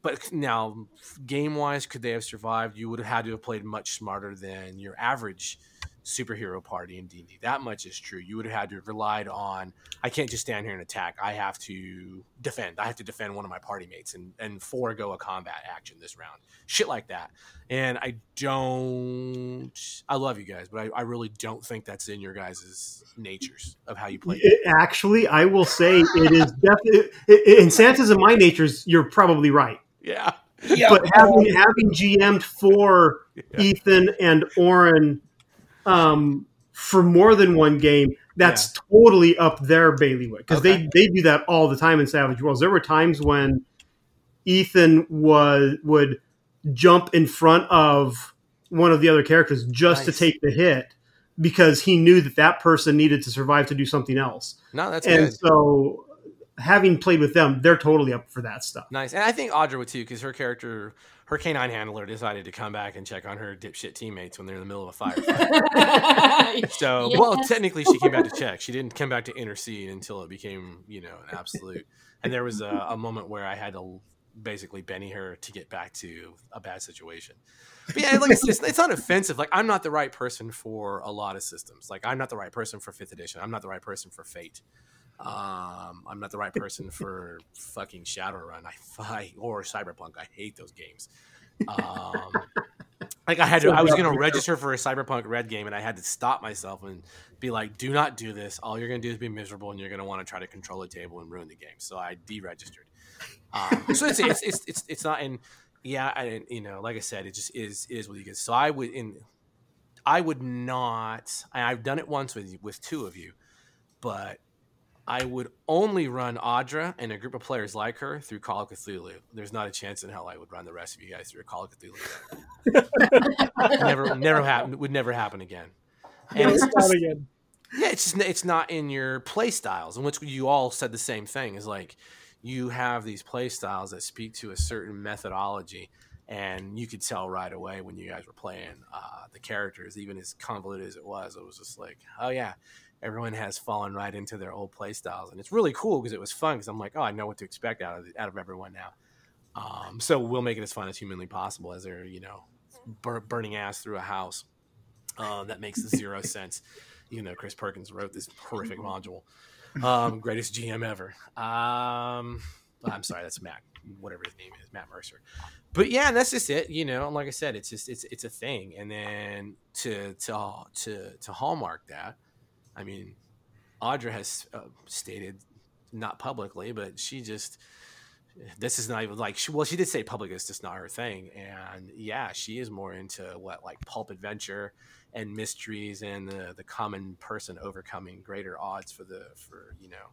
But now, game-wise, could they have survived? You would have had to have played much smarter than your average superhero party in D&D. That much is true. You would have had to have relied on, I can't just stand here and attack. I have to defend. I have to defend one of my party mates and forego a combat action this round. Shit like that. And I love you guys, but I really don't think that's in your guys' natures of how you play. Actually, I will say it is definitely, in Santa's and my natures, you're probably right. Yeah. But having GM'd for Ethan and Oren for more than one game, that's totally up their bailiwick because they do that all the time in Savage Worlds. There were times when Ethan would jump in front of one of the other characters just to take the hit because he knew that person needed to survive to do something else. No, that's good. And so having played with them, they're totally up for that stuff. Nice. And I think Audra would too, because her character, her canine handler, decided to come back and check on her dipshit teammates when they're in the middle of a firefight. Well, technically she came back to check. She didn't come back to intercede until it became, you know, an absolute. And there was a moment where I had to basically Benny her to get back to a bad situation. But yeah, like it's not offensive. Like, I'm not the right person for a lot of systems. Like, I'm not the right person for 5th edition. I'm not the right person for Fate. I'm not the right person for fucking Shadowrun. Or Cyberpunk. I hate those games. Like I was going to register for a Cyberpunk Red game, and I had to stop myself and be like, "Do not do this. All you're going to do is be miserable, and you're going to want to try to control a table and ruin the game." So I deregistered. So it's not. And yeah, I, you know, like I said, it just is what you get. So I would not. I've done it once with two of you, but I would only run Audra and a group of players like her through Call of Cthulhu. There's not a chance in hell I would run the rest of you guys through Call of Cthulhu. never happen. Would never happen again. And it's just, it's not in your play styles. And which you all said the same thing is like you have these play styles that speak to a certain methodology, and you could tell right away when you guys were playing the characters, even as convoluted as it was just like, oh yeah. Everyone has fallen right into their old play styles. And it's really cool because it was fun because I'm like, oh, I know what to expect out of everyone now. So we'll make it as fun as humanly possible as they're, you know, burning ass through a house. That makes zero sense. Even though Chris Perkins wrote this horrific module. Greatest GM ever. I'm sorry, that's Matt, whatever his name is, Matt Mercer. But yeah, that's just it, you know, and like I said, it's just, it's a thing. And then to hallmark that, I mean, Audra has stated, not publicly, but she just, this is not even like, she did say public, it's just not her thing. And yeah, she is more into like pulp adventure and mysteries and the common person overcoming greater odds for you know,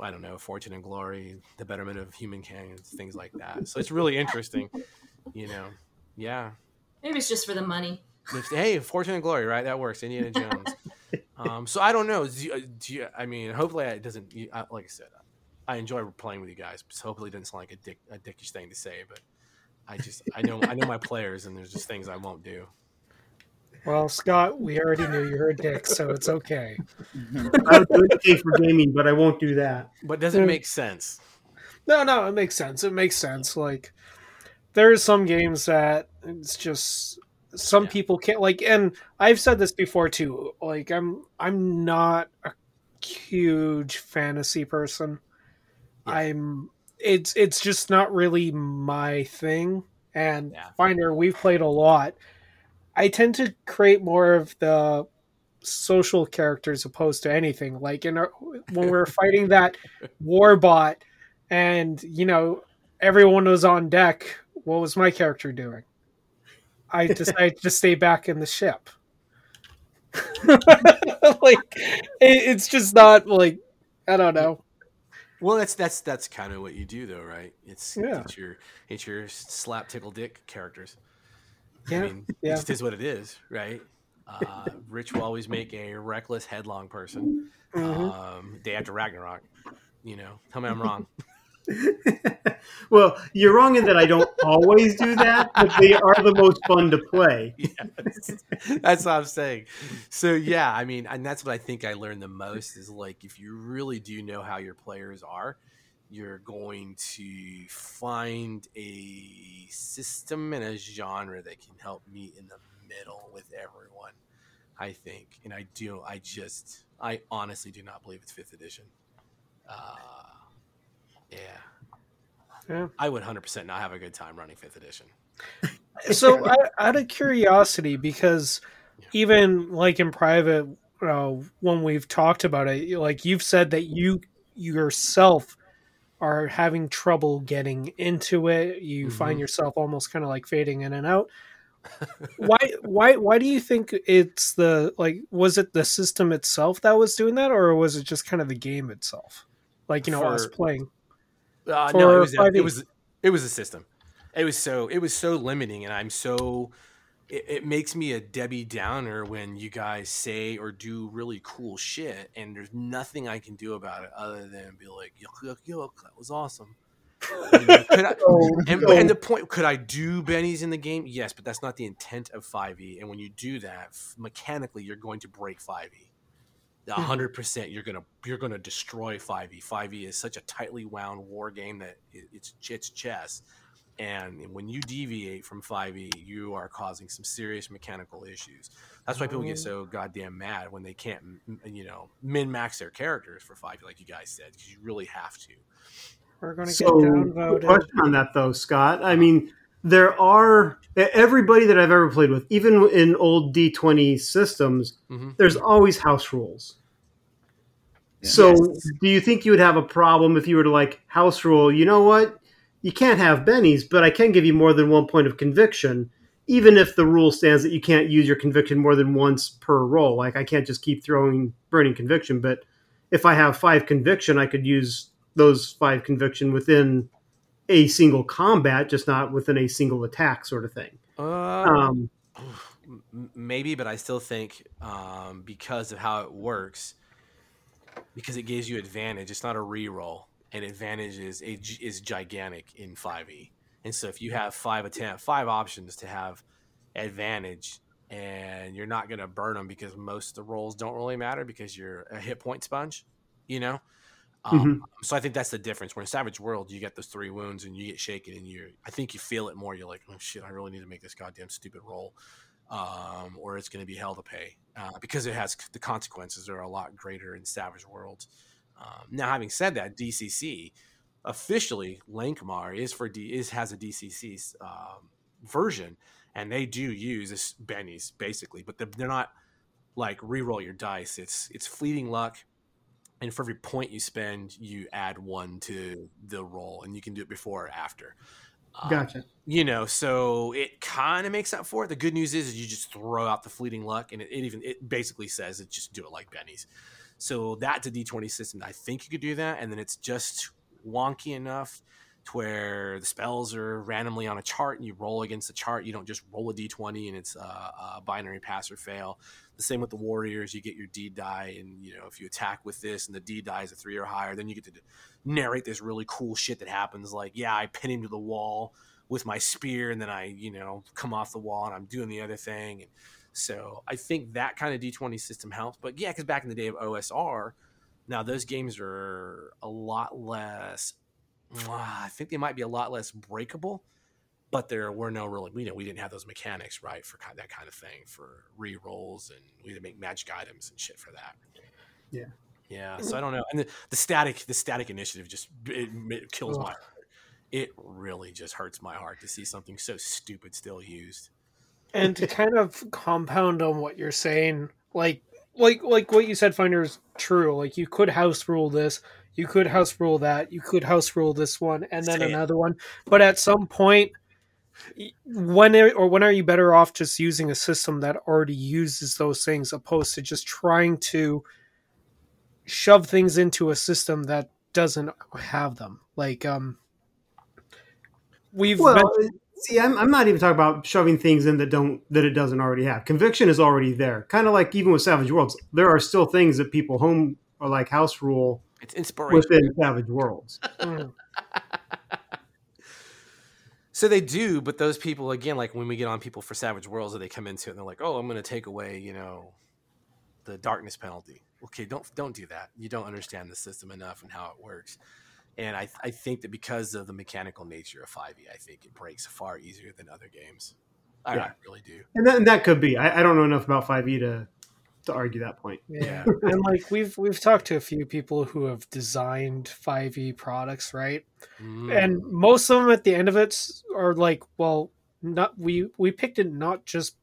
I don't know, fortune and glory, the betterment of humankind, things like that. So it's really interesting, you know, yeah. Maybe it's just for the money. Hey, fortune and glory, right? That works, Indiana Jones. So I don't know. Do you, I mean, hopefully it doesn't. Like I said, I enjoy playing with you guys. So hopefully it doesn't sound like a dickish thing to say. But I know my players, and there's just things I won't do. Well, Scott, we already knew you were a dick, so it's okay. I would do anything for gaming, but I won't do that. But does it make sense? No, it makes sense. It makes sense. Like there are some games that it's just. Some people can't like, and I've said this before too. Like, I'm not a huge fantasy person. Yeah. It's just not really my thing. And Finder, we've played a lot. I tend to create more of the social characters opposed to anything. Like when we're fighting that warbot, and you know everyone was on deck. What was my character doing? I decided to stay back in the ship. Like It's just not like, I don't know. Well, that's kind of what you do, though, right? It's your slap tickle dick characters. Yeah, I mean, it just is what it is, right? Rich will always make a reckless, headlong person. Mm-hmm. Day After Ragnarok, you know. Tell me I'm wrong. Well, you're wrong in that I don't always do that, but they are the most fun to play. Yes. That's what I'm saying. So, yeah, I mean, and that's what I think I learned the most is, like, if you really do know how your players are, you're going to find a system and a genre that can help meet in the middle with everyone, I think. And I honestly do not believe it's 5th edition. Yeah. I would 100% not have a good time running 5th edition. So out of curiosity, because even like in private, when we've talked about it, like you've said that you yourself are having trouble getting into it. You find yourself almost kind of like fading in and out. Why do you think it's was it the system itself that was doing that, or was it just kind of the game itself? Like, you know, us playing. No, it was a system. It was so limiting, and it makes me a Debbie Downer when you guys say or do really cool shit, and there's nothing I can do about it other than be like, yo, that was awesome. You know, and the point, could I do bennies in the game? Yes, but that's not the intent of 5e. And when you do that, mechanically, you're going to break 5e. 100%, you're gonna destroy 5e. 5e is such a tightly wound war game that it's chess, and when you deviate from 5e, you are causing some serious mechanical issues. That's why people get so goddamn mad when they can't, you know, min-max their characters for 5e, like you guys said, because you really have to. We're going to get downvoted. Question on that though, Scott. I mean, there are everybody that I've ever played with, even in old D20 systems, there's always house rules. Yeah. So do you think you would have a problem if you were to like house rule, you know what? You can't have bennies, but I can give you more than 1 point of conviction, even if the rule stands that you can't use your conviction more than once per roll. Like I can't just keep throwing burning conviction, but if I have 5 conviction, I could use those 5 conviction within a single combat, just not within a single attack sort of thing. Maybe, but I still think because of how it works, because it gives you advantage, it's not a reroll, and advantage is gigantic in 5e. And so if you have 5 options to have advantage, and you're not going to burn them because most of the rolls don't really matter because you're a hit point sponge, you know? So I think that's the difference. Where in Savage World, you get those 3 wounds and you get shaken, and I think you feel it more. You're like, oh shit, I really need to make this goddamn stupid roll, or it's going to be hell to pay because it has the consequences are a lot greater in Savage World. Now, having said that, DCC officially Lankmar has a DCC version, and they do use this bennies basically, but they're not like reroll your dice. It's fleeting luck. And for every point you spend, you add 1 to the roll, and you can do it before or after. Gotcha. You know, so it kind of makes up for it. The good news is you just throw out the fleeting luck, and it basically says it just do it like bennies. So that's a D20 system. I think you could do that, and then it's just wonky enough to where the spells are randomly on a chart, and you roll against the chart. You don't just roll a D20, and it's a binary pass or fail. The same with the warriors, you get your D die, and you know if you attack with this and the D die is a 3 or higher, then you get to narrate this really cool shit that happens. Like, yeah, I pin him to the wall with my spear, and then I, you know, come off the wall and I'm doing the other thing. And so I think that kind of D20 system helps. But yeah, because back in the day of OSR, now those games are a lot less. I think they might be a lot less breakable. But there were no really, you know, we didn't have those mechanics, right, for that kind of thing, for re-rolls, and we had to make magic items and shit for that. Yeah. Yeah, so I don't know. And the static initiative just it kills my heart. It really just hurts my heart to see something so stupid still used. And to kind of compound on what you're saying, like what you said, Finder, is true. Like, you could house rule this. You could house rule that. You could house rule this one and then another one. But at some point... When are you better off just using a system that already uses those things opposed to just trying to shove things into a system that doesn't have them. Like, I'm not even talking about shoving things in that it doesn't already have. Conviction is already there. Kind of like even with Savage Worlds, there are still things that people home or like house rule. It's inspiration within Savage Worlds. So they do, but those people again, like when we get on people for Savage Worlds, that they come into it and they're like, "Oh, I'm going to take away, the darkness penalty." Okay, don't do that. You don't understand the system enough and how it works. And I think that because of the mechanical nature of 5e, I think it breaks far easier than other games. I really do. And that could be. I don't know enough about 5e to argue that point. Yeah. And like we've talked to a few people who have designed 5e products, right? Mm. And most of them at the end of it are like, well, not we picked it not just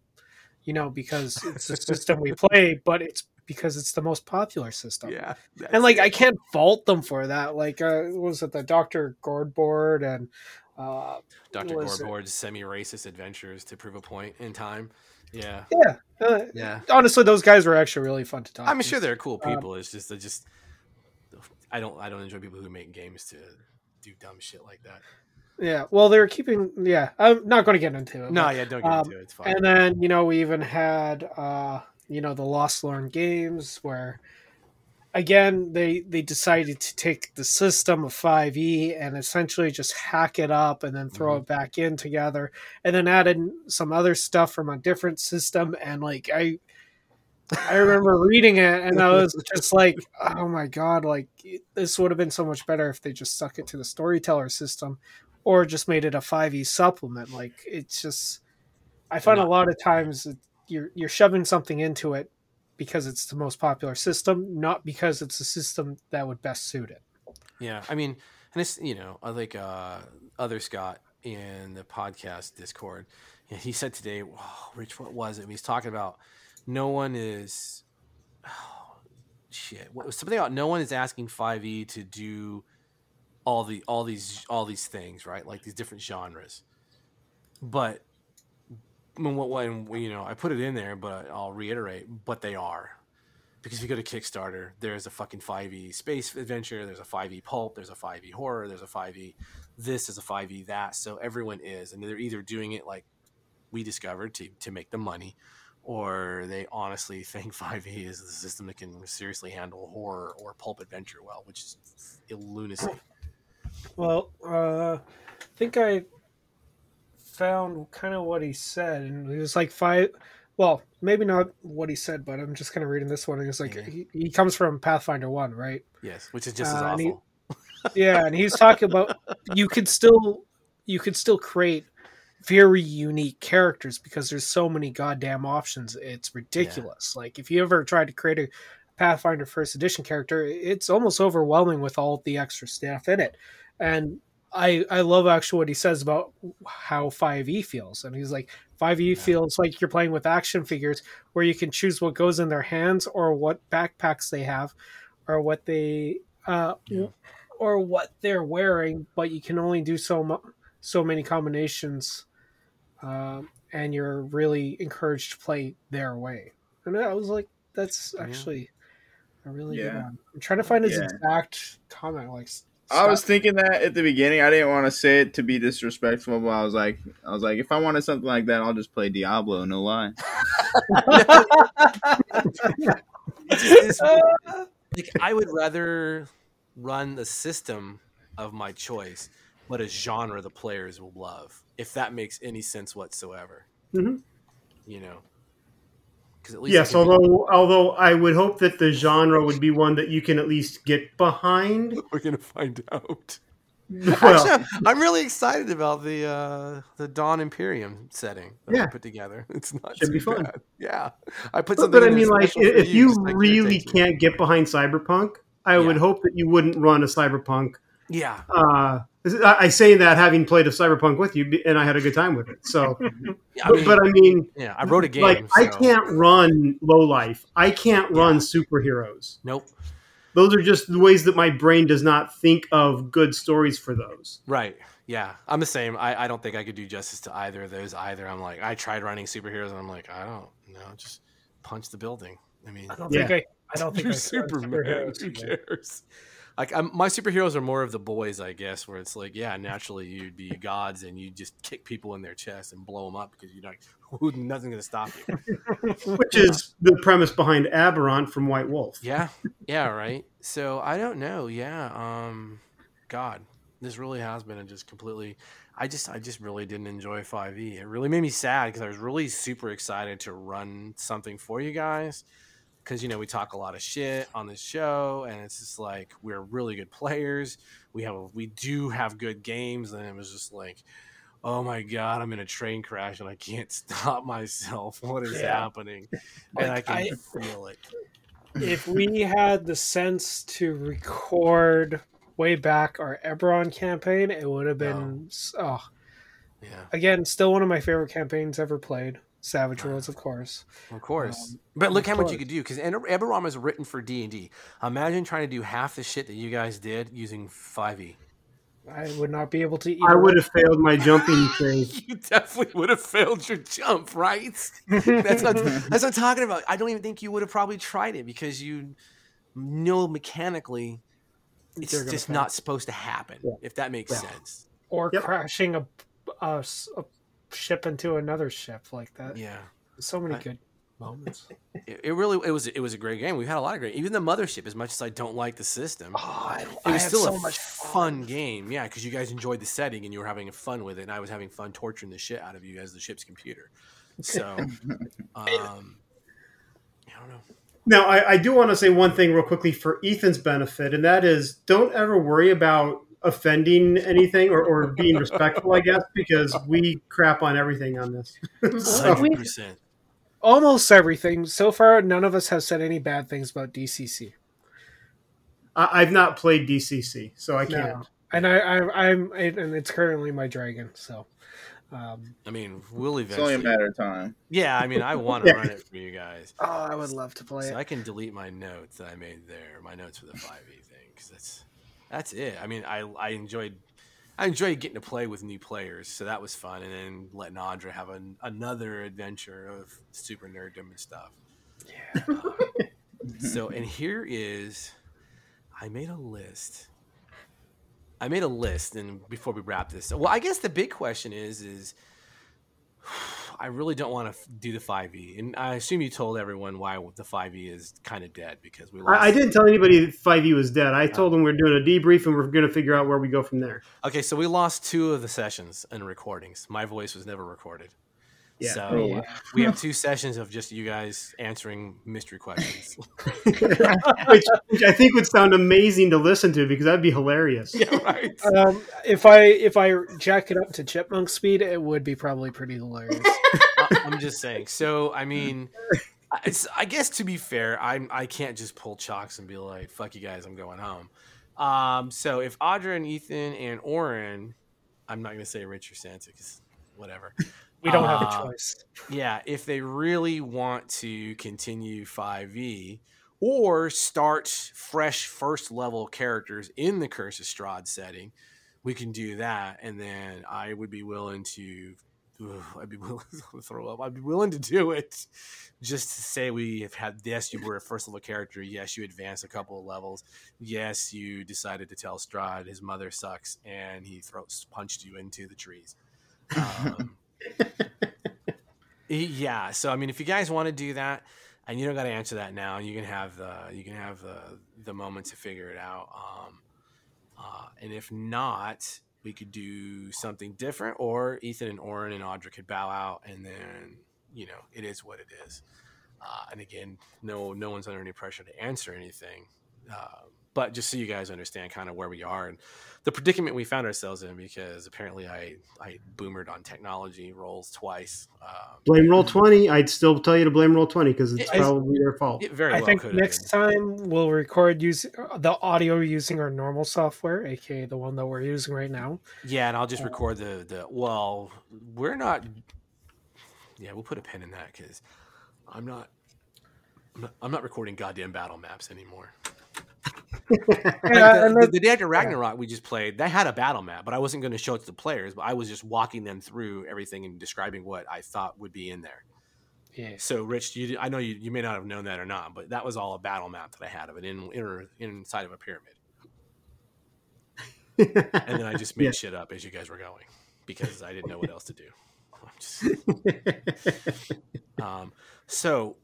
because it's a system we play, but it's because it's the most popular system. Yeah. And like, I can't fault them for that. Like, was it the Dr. Gourdboard and Dr. Gourdboard's semi-racist adventures to prove a point in time? Yeah. Yeah. Honestly, those guys were actually really fun to talk to. I'm sure they're cool people. It's just, I don't enjoy people who make games to do dumb shit like that. Yeah, well, they're keeping... Yeah, I'm not going to get into it. No, don't get into it. It's fine. And then, we even had, the Lost Lore games where, again, they decided to take the system of 5e and essentially just hack it up and then throw it back in together and then added some other stuff from a different system. And, like, I remember reading it and I was just like, oh, my God, like, this would have been so much better if they just stuck it to the Storyteller system. Or just made it a 5e supplement. Like, it's just, I find a lot of times you're shoving something into it because it's the most popular system, not because it's a system that would best suit it. Yeah, I mean, and it's I like other Scott in the podcast Discord. And he said today, oh, Rich, what was it? And he's talking about no one is asking 5e to do all these things, right? Like these different genres. But I put it in there, but I'll reiterate, but they are. Because if you go to Kickstarter, there's a fucking 5e space adventure, there's a 5e pulp, there's a 5e horror, there's a 5e this, there's a 5e that. So everyone is, and they're either doing it like we discovered to make the money, or they honestly think 5e is the system that can seriously handle horror or pulp adventure well, which is lunacy. Well, I think I found kind of what he said, and it was like five. Well, maybe not what he said, but I'm just kind of reading this one. And it's like he comes from Pathfinder 1, right? Yes, which is just as awful. And he's talking about you could still create very unique characters because there's so many goddamn options. It's ridiculous. Yeah. Like if you ever tried to create a Pathfinder First Edition character, it's almost overwhelming with all the extra stuff in it. And I love actually what he says about how 5e feels. And he's like, 5e feels like you're playing with action figures where you can choose what goes in their hands or what backpacks they have or what they or what they're wearing, but you can only do so many combinations, and you're really encouraged to play their way. And I was like, that's actually a really good one. I'm trying to find his exact comment, like. I was thinking that at the beginning. I didn't want to say it to be disrespectful, but I was like, if I wanted something like that, I'll just play Diablo. No lie. Like, I would rather run the system of my choice, but a genre the players will love, if that makes any sense whatsoever. Mm-hmm. At least although I would hope that the genre would be one that you can at least get behind. We're gonna find out. Well, actually, I'm really excited about the Dawn Imperium setting that I put together. It's not should too be fun. Bad. Yeah, I put something. But I mean, like, if you really can't get behind Cyberpunk, I would hope that you wouldn't run a Cyberpunk. Yeah. I say that having played a Cyberpunk with you, and I had a good time with it. So, I wrote a game. Like, so. I can't run Lowlife. I can't run superheroes. Nope. Those are just the ways that my brain does not think of good stories for those. Right. Yeah. I'm the same. I don't think I could do justice to either of those either. I'm like, I tried running superheroes, and I'm like, I don't know. Just punch the building. I mean, I don't think I. I don't think you're Superman. Who cares? Like my superheroes are more of the boys, I guess, where it's like, yeah, naturally you'd be gods and you just kick people in their chest and blow them up because you're like, nothing's going to stop you. Which is the premise behind Aberrant from White Wolf. Yeah. Yeah. Right. So I don't know. Yeah. God, this really has been I just really didn't enjoy 5e. It really made me sad because I was really super excited to run something for you guys. Because, you know, we talk a lot of shit on this show, and it's just like, we're really good players. We do have good games, and it was just like, oh my God, I'm in a train crash and I can't stop myself. What is happening? And like, I can feel it. If we had the sense to record way back our Eberron campaign, it would have been, again, still one of my favorite campaigns ever played. Savage Worlds, of course. Of course. But look how much you could do, because Eberron is written for D&D. Imagine trying to do half the shit that you guys did using 5e. I would not be able to either. I would have failed my jumping thing. You definitely would have failed your jump, right? That's what I'm talking about. I don't even think you would have probably tried it, because you know mechanically it's just not supposed to happen, if that makes sense. Or crashing a ship into another ship like that. Yeah, so many good moments. It was a great game. We've had a lot of great, even the Mothership, as much as I don't like the system, it was still so much fun game. Yeah, because you guys enjoyed the setting and you were having fun with it, and I was having fun torturing the shit out of you guys, the ship's computer. So I don't know. Now I do want to say one thing real quickly for Ethan's benefit, and that is, don't ever worry about offending anything or being respectful, I guess, because we crap on everything on this. 100%. Almost everything. So far, none of us have said any bad things about DCC. I've not played DCC, so I can't. No. And I'm it's currently my dragon, so. I mean, we'll eventually. It's only a matter of time. Yeah, I mean, I want to run it for you guys. Oh, I would love to play it. So I can delete my notes that I made there, my notes for the 5e thing, because that's it. I mean, I enjoyed getting to play with new players, so that was fun, and then letting Andra have another adventure of super nerddom and stuff. Yeah. So, and here is, I made a list, and before we wrap this, well, I guess the big question is I really don't want to do the 5e, and I assume you told everyone why the 5e is kind of dead, because we lost. I didn't tell anybody that 5e was dead. I told them we're doing a debrief and we're going to figure out where we go from there. Okay, so we lost 2 of the sessions and recordings. My voice was never recorded. Yeah. So we have 2 sessions of just you guys answering mystery questions. which I think would sound amazing to listen to, because that'd be hilarious. Yeah, right. If I jack it up to chipmunk speed, it would be probably pretty hilarious. I'm just saying. So, I mean, I guess to be fair, I can't just pull chocks and be like, fuck you guys, I'm going home. So if Audra and Ethan and Oren, I'm not going to say Rich or Santa, because whatever. We don't have a choice. Yeah, if they really want to continue 5e or start fresh first-level characters in the Curse of Strahd setting, we can do that. And then I would be willing to throw up. I'd be willing to do it just to say we have had, yes, you were a first-level character. Yes, you advanced a couple of levels. Yes, you decided to tell Strahd his mother sucks, and he punched you into the trees. Yeah, so I mean, if you guys want to do that, and you don't got to answer that now, you can have the moment to figure it out. And if not, we could do something different, or Ethan and Oren and Audra could bow out, and then you know it is what it is. And again, no one's under any pressure to answer anything. But just so you guys understand kind of where we are and the predicament we found ourselves in, because apparently I boomered on technology rolls twice. Blame Roll 20. I'd still tell you to blame Roll 20, because it's probably their fault. I think next time we'll record the audio using our normal software, aka the one that we're using right now. Yeah, and I'll just record we'll put a pin in that, because I'm not recording goddamn battle maps anymore. The Day After Ragnarok we just played, that had a battle map, but I wasn't going to show it to the players, but I was just walking them through everything and describing what I thought would be in there. Yeah. So, Rich, I know you may not have known that or not, but that was all a battle map that I had of it inside of a pyramid. And then I just made shit up as you guys were going because I didn't know what else to do. I'm just... So,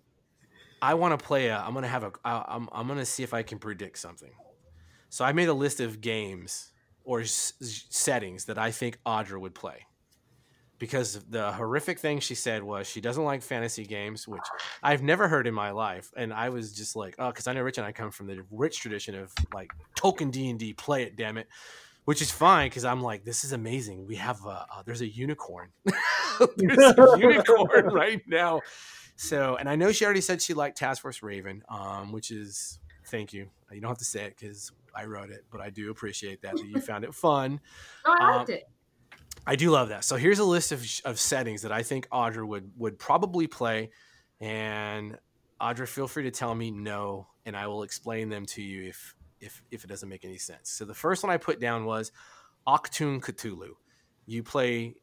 I want to play. I'm gonna have a. I'm gonna see if I can predict something. So I made a list of games or settings that I think Audra would play. Because the horrific thing she said was she doesn't like fantasy games, which I've never heard in my life. And I was just like, oh, because I know Rich and I come from the rich tradition of like token D&D, play it, damn it. Which is fine because I'm like, this is amazing. We have there's a unicorn. There's a unicorn right now. So, and I know she already said she liked Task Force Raven, which is, thank you. You don't have to say it because I wrote it, but I do appreciate that you found it fun. No, I liked it. I do love that. So here's a list of settings that I think Audra would probably play. And Audra, feel free to tell me no, and I will explain them to you if it doesn't make any sense. So the first one I put down was Achtung Cthulhu. You play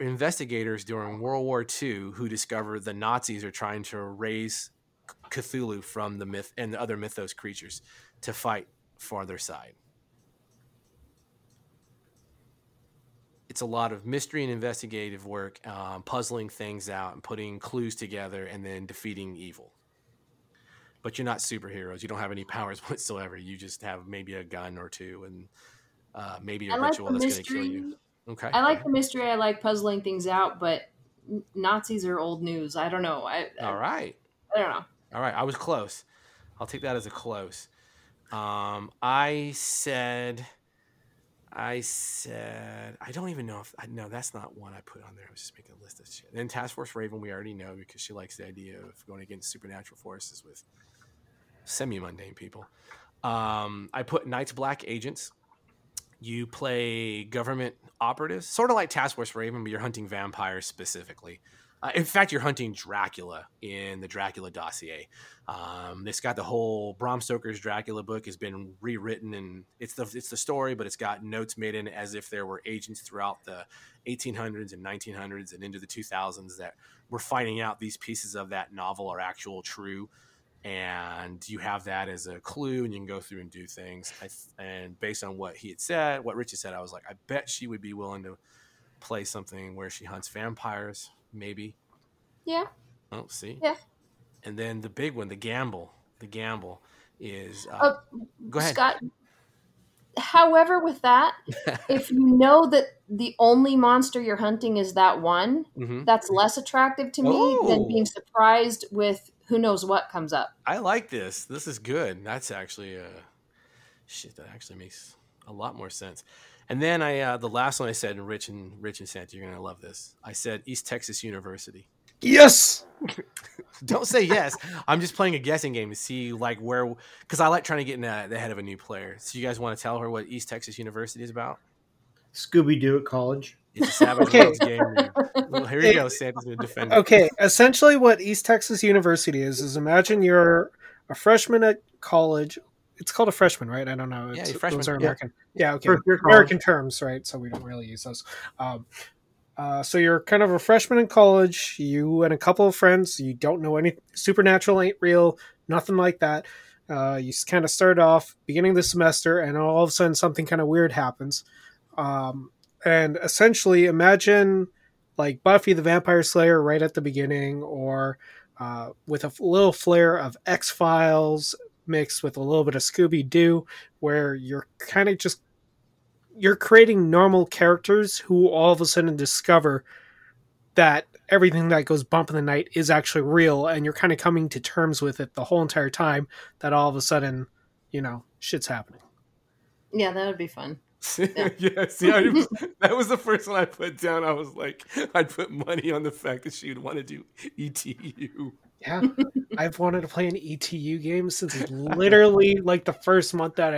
investigators during World War II who discover the Nazis are trying to raise Cthulhu from the myth and the other mythos creatures to fight for their side. It's a lot of mystery and investigative work, puzzling things out and putting clues together and then defeating evil. But you're not superheroes. You don't have any powers whatsoever. You just have maybe a gun or two and maybe a ritual that's going to kill you. Okay. I like the mystery. I like puzzling things out, but Nazis are old news. I don't know. All right. I don't know. All right. I was close. I'll take that as a close. I said, I don't even know no, that's not one I put on there. I was just making a list of shit. And then Task Force Raven, we already know because she likes the idea of going against supernatural forces with semi-mundane people. I put Knights Black Agents. You play government operatives, sort of like Task Force Raven, but you're hunting vampires specifically. In fact, you're hunting Dracula in the Dracula Dossier. It's got the whole Bram Stoker's Dracula book has been rewritten, and it's the story, but it's got notes made in it as if there were agents throughout the 1800s and 1900s and into the 2000s that were finding out these pieces of that novel are actual true. And you have that as a clue, and you can go through and do things. And based on what he had said, what Richie said, I was like, I bet she would be willing to play something where she hunts vampires. Maybe. Yeah. Oh, see? Yeah. And then the big one, the gamble is... go ahead. Scott, however, with that, if you know that the only monster you're hunting is that one, that's less attractive to me than being surprised with who knows what comes up. I like this. This is good. That's actually... shit, that actually makes a lot more sense. And then the last one I said, and Rich and Santa, you're going to love this. I said East Texas University. Yes! Don't say yes. I'm just playing a guessing game to see like where – because I like trying to get in the head of a new player. So you guys want to tell her what East Texas University is about? Scooby-Doo at college. It's a Savage Worlds game. Well, here you go. Santa's going to defend it. Okay. Essentially what East Texas University is imagine you're a freshman at college – it's called a freshman, right? I don't know. It's, yeah, freshman. Those are American. Yeah, okay. American terms, right? So we don't really use those. So you're kind of a freshman in college. You and a couple of friends. You don't know any supernatural, ain't real, nothing like that. You kind of start off beginning of the semester, and all of a sudden something kind of weird happens. And essentially, imagine like Buffy the Vampire Slayer right at the beginning, or with a little flare of X-Files. Mixed with a little bit of Scooby-Doo, where you're kind of just you're creating normal characters who all of a sudden discover that everything that goes bump in the night is actually real, and you're kind of coming to terms with it the whole entire time that all of a sudden, you know, shit's happening. Yeah, that would be fun. Yeah. That was the first one I put down. I was like, I'd put money on the fact that she would want to do ETU. Yeah, I've wanted to play an ETU game since literally like the first month that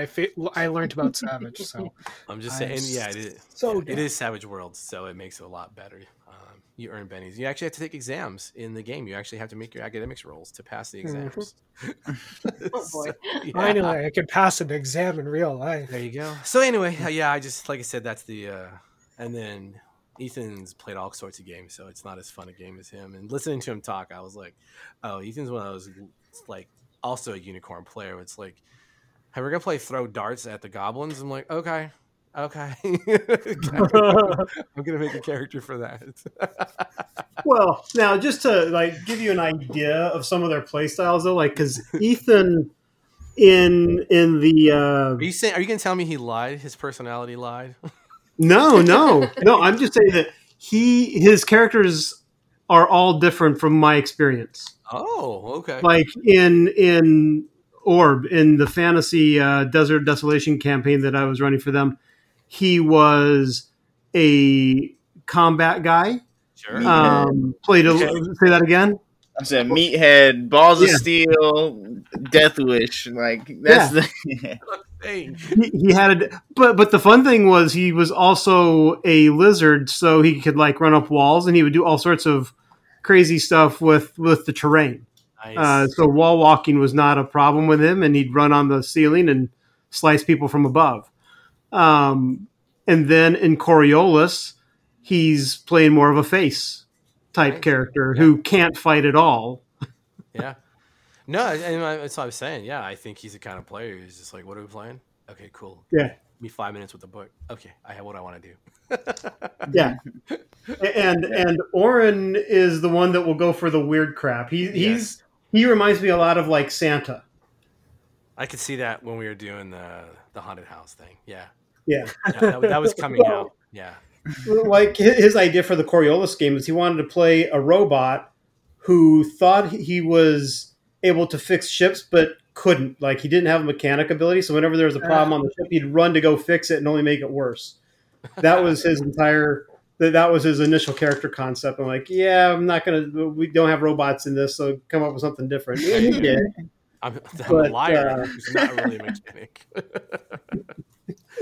I learned about Savage. So I'm just saying, it is. So it is Savage Worlds, so it makes it a lot better. You earn bennies. You actually have to take exams in the game. You actually have to make your academics rolls to pass the exams. Oh boy! Finally, I can pass an exam in real life. There you go. So anyway, I just like I said, that's the and then Ethan's played all sorts of games, so it's not as fun a game as him. And listening to him talk, I was like, oh, Ethan's one of those, like, also a unicorn player. It's like, hey, we're going to play throw darts at the goblins. I'm like, okay. I'm going to make a character for that. Well, now, just to, like, give you an idea of some of their play styles, though, like, because Ethan... in the are you gonna tell me he lied? His personality lied? No. I'm just saying that his characters are all different from my experience. Oh, okay. Like in Orb, in the fantasy Desert Desolation campaign that I was running for them, he was a combat guy. Sure. Say that again. I'm saying meathead, balls of steel, death wish. Like that's the thing. He had, but the fun thing was he was also a lizard, so he could like run up walls, and he would do all sorts of crazy stuff with the terrain. Nice. So wall walking was not a problem with him, and he'd run on the ceiling and slice people from above. And then in Coriolis, he's playing more of a face type character who can't fight at all. Yeah. No, that's what I was saying. Yeah, I think he's the kind of player who's just like, what are we playing? Okay, cool. Yeah. Give me 5 minutes with the book. Okay, I have what I want to do. Yeah. And Orin is the one that will go for the weird crap. He reminds me a lot of like Santa. I could see that when we were doing the haunted house thing. Yeah. Yeah. That was coming out. Yeah. Like his idea for the Coriolis game is he wanted to play a robot who thought he was able to fix ships, but couldn't. Like he didn't have a mechanic ability. So whenever there was a problem on the ship, he'd run to go fix it and only make it worse. That was his initial character concept. I'm like, we don't have robots in this. So come up with something different. Yeah. I'm a liar. He's not really a mechanic.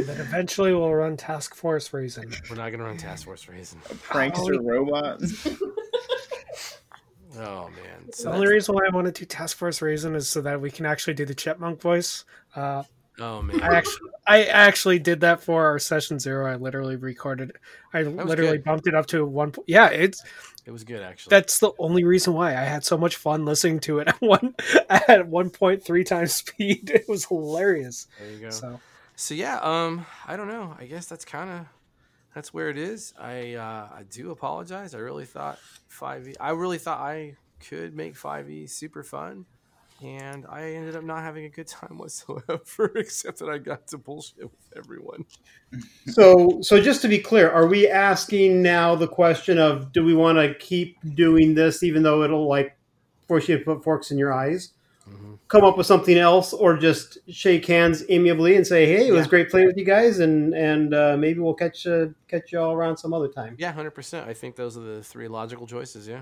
That eventually we'll run Task Force Raven. We're not going to run Task Force Raven. A prankster robot. Oh, man. So the only reason why I want to do Task Force Raven is so that we can actually do the chipmunk voice. Oh, man. I actually did that for our session 0. I literally recorded it. Bumped it up to 1. Yeah, it was good, actually. That's the only reason why. I had so much fun listening to it at 1.3 times speed. It was hilarious. There you go. So yeah, I don't know. I guess that's where it is. I do apologize. I really thought 5e. I really thought I could make 5e super fun, and I ended up not having a good time whatsoever. Except that I got to bullshit with everyone. So just to be clear, are we asking now the question of do we want to keep doing this even though it'll like force you to put forks in your eyes? Mm-hmm. Come up with something else, or just shake hands amiably and say, "Hey, it was great playing with you guys," and maybe we'll catch you all around some other time. Yeah, 100%. I think those are the three logical choices. Yeah.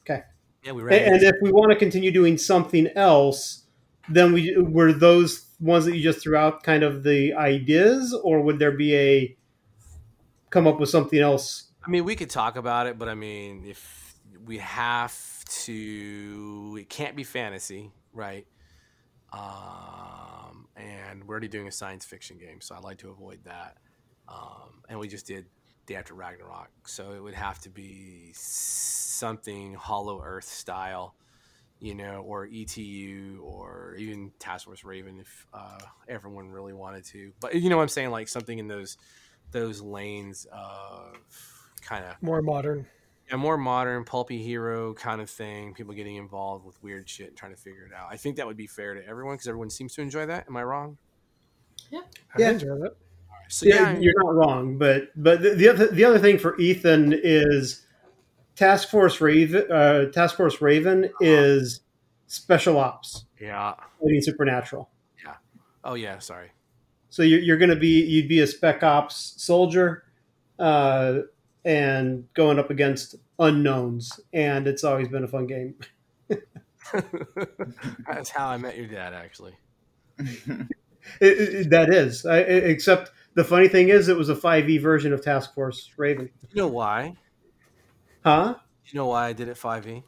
Okay. Yeah, we ran. And if we want to continue doing something else, then we were those ones that you just threw out kind of the ideas, or would there be a come up with something else? I mean, we could talk about it, but I mean, if we have to, it can't be fantasy. Right. And we're already doing a science fiction game, so I'd like to avoid that. And we just did Day After Ragnarok, so it would have to be something Hollow Earth style, or ETU, or even Task Force Raven if everyone really wanted to. But you know what I'm saying, like something in those lanes of kind of more modern. A more modern pulpy hero kind of thing, people getting involved with weird shit and trying to figure it out. I think that would be fair to everyone because everyone seems to enjoy that. Am I wrong? Yeah. I enjoy that. So you're not wrong, but the other thing for Ethan is Task Force Raven is special ops. Yeah. Including supernatural. Yeah. Oh yeah, sorry. So you're going to be a spec ops soldier. And going up against unknowns, and it's always been a fun game. That's how I met your dad, actually. Except the funny thing is it was a 5e version of Task Force Raven. You know why? Huh? You know why I did it 5e?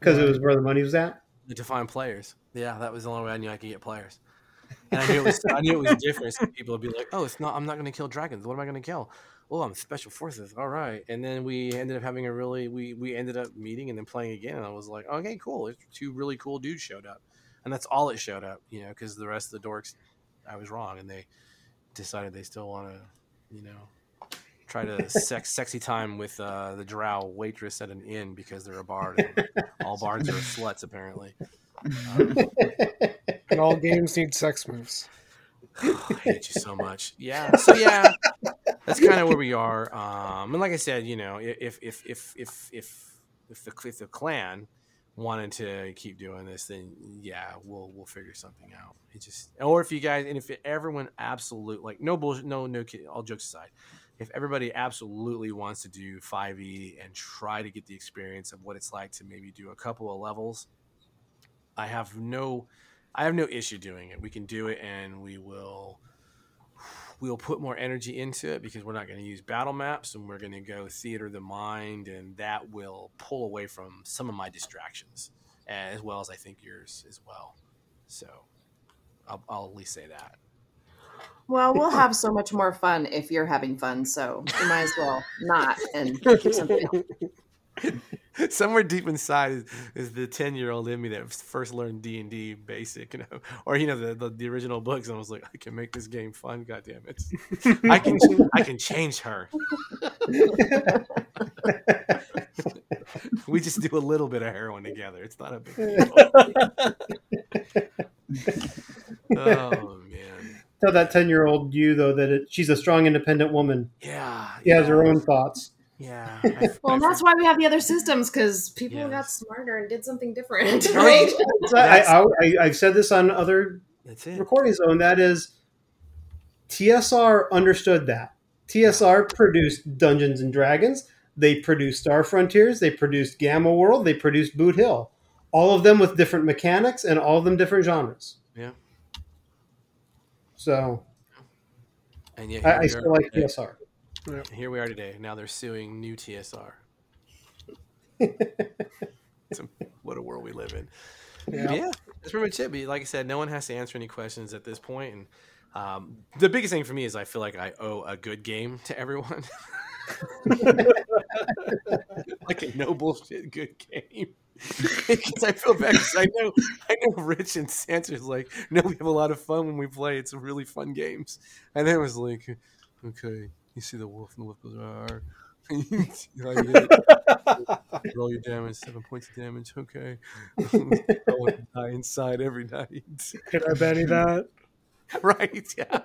Because it was where the money was at? The Define Players. Yeah, that was the only way I knew I could get players. And I knew it was different. So people would be like, "Oh, it's not. I'm not going to kill dragons. What am I going to kill? Oh, I'm special forces. All right." And then we ended up having a really we ended up meeting and then playing again. And I was like, "Okay, cool. It's two really cool dudes showed up," and that's all it showed up, you know, because the rest of the dorks, I was wrong, and they decided they still want to, you know, try to sexy time with the drow waitress at an inn because they're a bard. And all bards are sluts, apparently. And all games need sex moves. Oh, I hate you so much. Yeah. So yeah, that's kind of where we are. And like I said, you know, if the clan wanted to keep doing this, then yeah, we'll figure something out. It just, or if you guys, and if everyone absolutely, like, no bullshit, no kid, all jokes aside, if everybody absolutely wants to do 5e and try to get the experience of what it's like to maybe do a couple of levels, I have no issue doing it. We can do it, and we'll put more energy into it because we're not going to use battle maps, and we're going to go theater of the mind, and that will pull away from some of my distractions, as well as I think yours as well. So I'll at least say that. Well, we'll have so much more fun if you're having fun, so you might as well not and keep something else. Somewhere deep inside is the 10-year-old in me that first learned D&D basic, you know, or, you know, the original books. And I was like, I can make this game fun. God damn it. I can change her. We just do a little bit of heroin together. It's not a big deal. Oh, man. Tell that 10-year-old you, though, that she's a strong, independent woman. Yeah. She has her own thoughts. Yeah. Well, that's why we have the other systems, because people got smarter and did something different. Right? I've said this on other recordings, though, and that is TSR understood that. TSR produced Dungeons and Dragons. They produced Star Frontiers. They produced Gamma World. They produced Boot Hill. All of them with different mechanics and all of them different genres. Yeah. So, and yet I still like TSR. Yep. Here we are today. Now they're suing new TSR. What a world we live in. Yeah, that's pretty much it. But like I said, no one has to answer any questions at this point. And the biggest thing for me is I feel like I owe a good game to everyone. Like a no bullshit good game. Because I feel bad because I know Rich and Santa's like, no, we have a lot of fun when we play. It's really fun games. And then it was like, okay. You see the wolf, and the wolf goes, roll your damage, 7 points of damage. Okay. I want to die inside every night. Can I bet that? Right, yeah.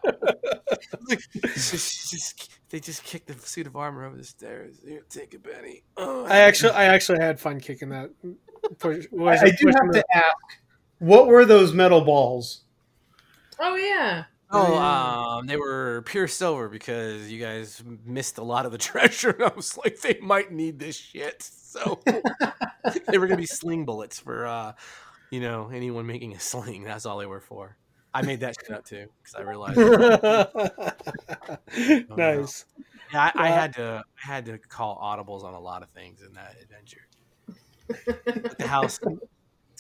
They just kicked the suit of armor over the stairs. Here, take a Benny. Oh. I actually had fun kicking that. I do have to ask, what were those metal balls? Oh, yeah. Oh, they were pure silver because you guys missed a lot of the treasure. And I was like, they might need this shit. So they were going to be sling bullets for, you know, anyone making a sling. That's all they were for. I made that shit up, too, because I realized. Oh, nice. No. Yeah, I had to call audibles on a lot of things in that adventure. But the house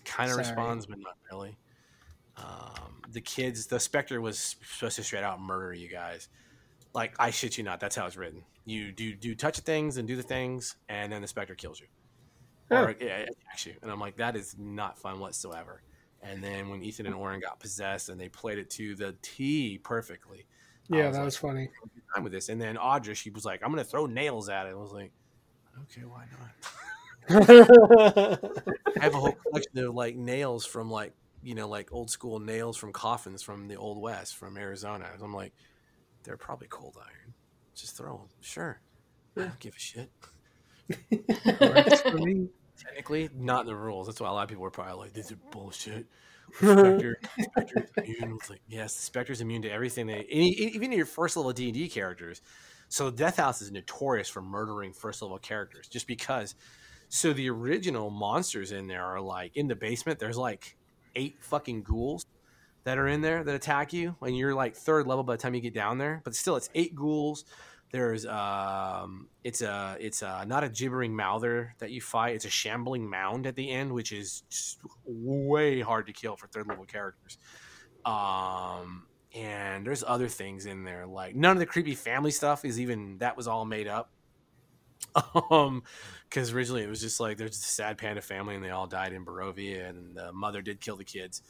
kind of responds, but not really. The kids, the Spectre was supposed to straight out murder you guys. Like, I shit you not, that's how it's written. You do touch things and do the things, and then the Spectre kills you. Oh. Or it attacks you. And I'm like, that is not fun whatsoever. And then when Ethan and Oren got possessed and they played it to the T perfectly. Yeah, was that like, was funny. I'm with this. And then Audra, she was like, I'm going to throw nails at it. And I was like, okay, why not? I have a whole collection of, like, nails from, like, you know, like old school nails from coffins from the Old West, from Arizona. I'm like, they're probably cold iron. Just throw them. Sure. I don't give a shit. Technically, not in the rules. That's why a lot of people were probably like, this is bullshit. The Spectre is immune. It's like, yes, the Spectre's immune to everything. Even your first level D&D characters. So Death House is notorious for murdering first level characters just because. So the original monsters in there are like, in the basement, there's like 8 fucking ghouls that are in there that attack you, and you're like third level by the time you get down there. But still, it's 8 ghouls. There's it's not a gibbering mouther that you fight. It's a shambling mound at the end, which is way hard to kill for third level characters. And there's other things in there, like none of the creepy family stuff is even, that was all made up. Because originally it was just like there's a sad panda family and they all died in Barovia and the mother did kill the kids,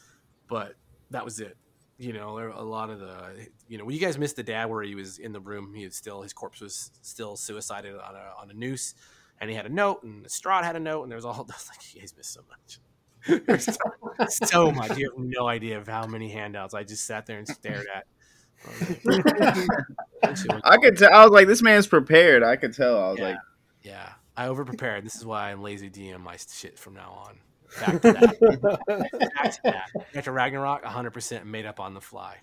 but that was it. You know, there were a lot of the, you know, when you guys missed the dad where he was in the room, he was still, his corpse was still suicided on a noose, and he had a note, and Strahd had a note, and there was all, I was like, you guys missed so much. There's so much. You have no idea of how many handouts I just sat there and stared at. I could tell. I was like, this man's prepared. I could tell. I was like, yeah, I overprepared. This is why I'm lazy DM my shit from now on. Back to that. After Ragnarok, 100% made up on the fly.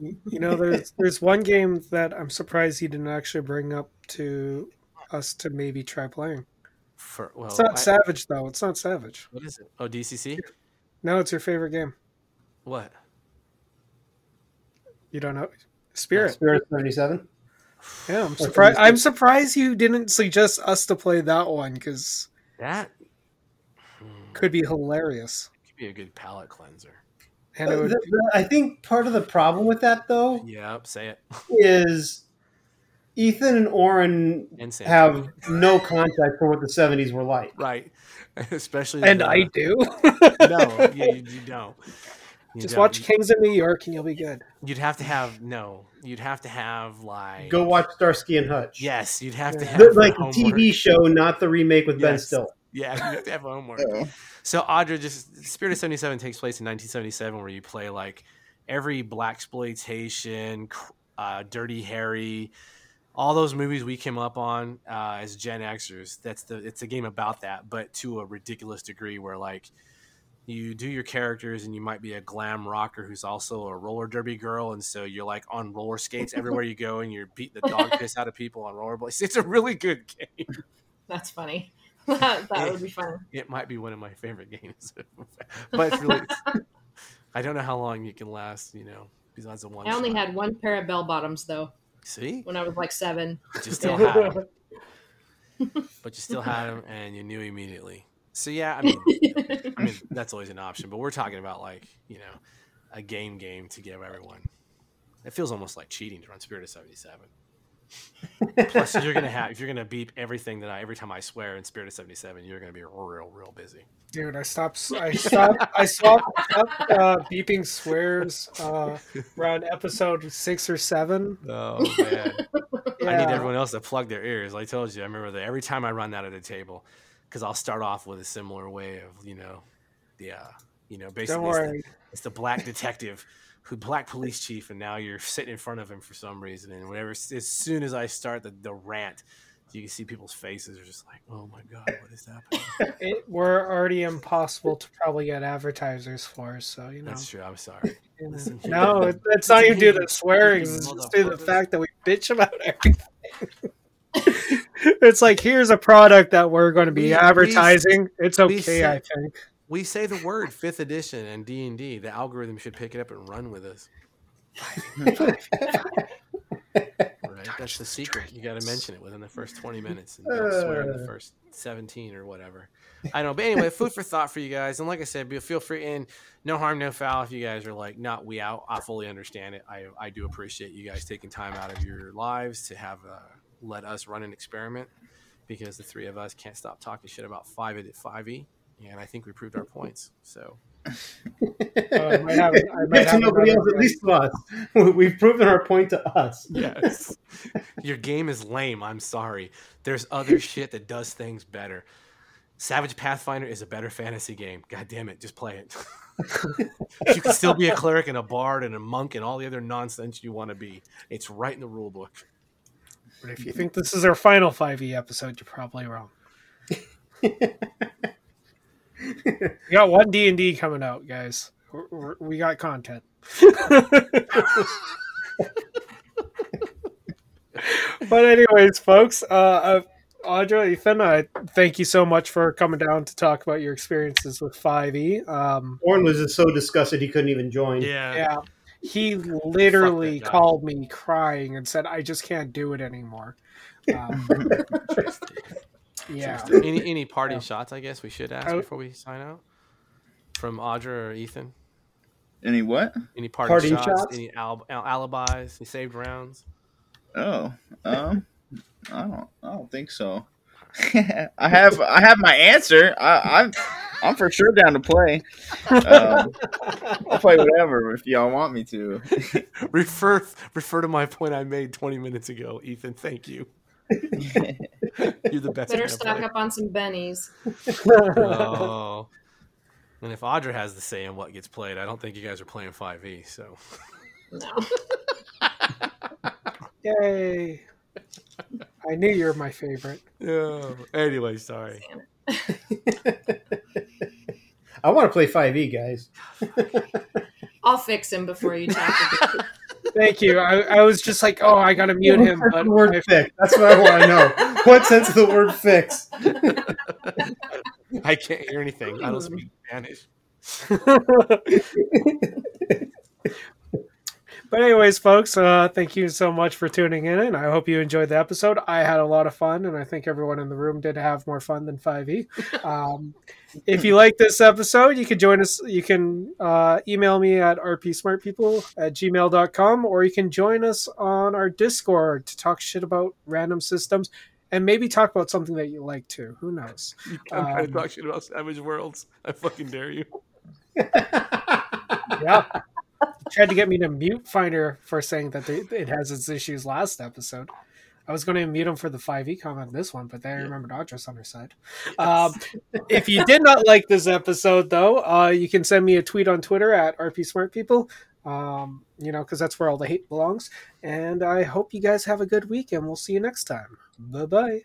You know, there's one game that I'm surprised he didn't actually bring up to us to maybe try playing. It's not Savage, though. It's not Savage. What is it? Oh, DCC? No, it's your favorite game. What? You don't know? Spirit. Spirit 77? Yeah, I'm surprised. I'm surprised you didn't suggest us to play that one, because that could be hilarious. It could be a good palate cleanser. And it would be... I think part of the problem with that, though, is Ethan and Oren have no contact for what the 70s were like, right? Especially, and I do. No, you don't. Just watch Kings of New York and you'll be good. You'd have to have like... Go watch Starsky and Hutch. Yes, you'd have to have... Like a TV show, not the remake with Ben Stiller. Yeah, you'd have to have homework. So Audra, just... Spirit of 77 takes place in 1977, where you play like every blaxploitation, Dirty Harry, all those movies we came up on as Gen Xers. It's a game about that, but to a ridiculous degree where like... You do your characters, and you might be a glam rocker who's also a roller derby girl, and so you're like on roller skates everywhere you go, and you're beating the dog piss out of people on rollerblades. It's a really good game. That's funny. That would be fun. It might be one of my favorite games, but it's really, I don't know how long you can last. You know, besides the one. I only had one pair of bell bottoms though. See, when I was like 7, but you still had them. But you still had them, and you knew immediately. So yeah, I mean that's always an option, but we're talking about like, you know, a game to give everyone. It feels almost like cheating to run Spirit of 77. Plus, if you're gonna beep everything that every time I swear in Spirit of 77, you're gonna be real busy. Dude, I stopped beeping swears around episode 6 or 7. Oh man, I need everyone else to plug their ears. I told you, I remember that every time I run that at a table. Because I'll start off with a similar way of, you know, basically it's the black detective who black police chief, and now you're sitting in front of him for some reason, and whenever, as soon as I start the rant, you can see people's faces are just like, oh my god, what is happening? It were already impossible to probably get advertisers for, so you know. That's true. I'm sorry. Listen, no, it's not even due to swearing. It's just due to the fact that we bitch about everything. It's like, here's a product that we're going to be advertising. It's okay, I think. We say the word 5th edition and D&D. The algorithm should pick it up and run with us. Right? That's the secret. You got to mention it within the first 20 minutes and don't swear in the first 17 or whatever. I know. But anyway, food for thought for you guys. And like I said, feel free, and no harm, no foul. If you guys are like, not we out, I fully understand it. I do appreciate you guys taking time out of your lives to have a... let us run an experiment, because the three of us can't stop talking shit about 5e, and I think we proved our points. So nobody else, at least to us. We've proven our point to us. Yes. Your game is lame. I'm sorry. There's other shit that does things better. Savage Pathfinder is a better fantasy game. God damn it. Just play it. You can still be a cleric and a bard and a monk and all the other nonsense you want to be. It's right in the rule book. But if you think this is our final 5e episode, you're probably wrong. We got one D&D coming out, guys. We got content. But anyways, folks, Audra, Ethan, I thank you so much for coming down to talk about your experiences with 5e. Orin was just so disgusted he couldn't even join. Yeah. He literally called me crying and said, I just can't do it anymore. Any parting shots, I guess, we should ask before we sign out? From Audra or Ethan? Any what? Any parting shots? Any alibis? Any saved rounds? Oh, I don't think so. I have my answer. I'm for sure down to play. I'll play whatever if y'all want me to. refer to my point I made 20 minutes ago, Ethan. Thank you. You're the best. Better stock up on some bennies. Oh. And if Audra has the say in what gets played, I don't think you guys are playing 5e, so. No. Yay. I knew you were my favorite. Oh, anyway, sorry. I want to play 5e, guys. I'll fix him before you talk. Thank you. I was just like, oh, I got to mute him. But the word fix. That's what I want to know. What sense of the word fix? I can't hear anything. I don't speak Spanish. But anyways, folks, thank you so much for tuning in, and I hope you enjoyed the episode. I had a lot of fun, and I think everyone in the room did have more fun than 5e. If you like this episode, you can join us. You can email me at rpsmartpeople@gmail.com, or you can join us on our Discord to talk shit about random systems, and maybe talk about something that you like, too. Who knows? I'm going to talk shit about Savage Worlds. I fucking dare you. Yeah. Tried to get me to mute Finder for saying that it has its issues last episode. I was going to mute him for the 5e comment this one, but then I remembered Audra's on her side. Yes. If you did not like this episode, though, you can send me a tweet on Twitter at rpsmartpeople, because that's where all the hate belongs. And I hope you guys have a good week, and we'll see you next time. Bye-bye.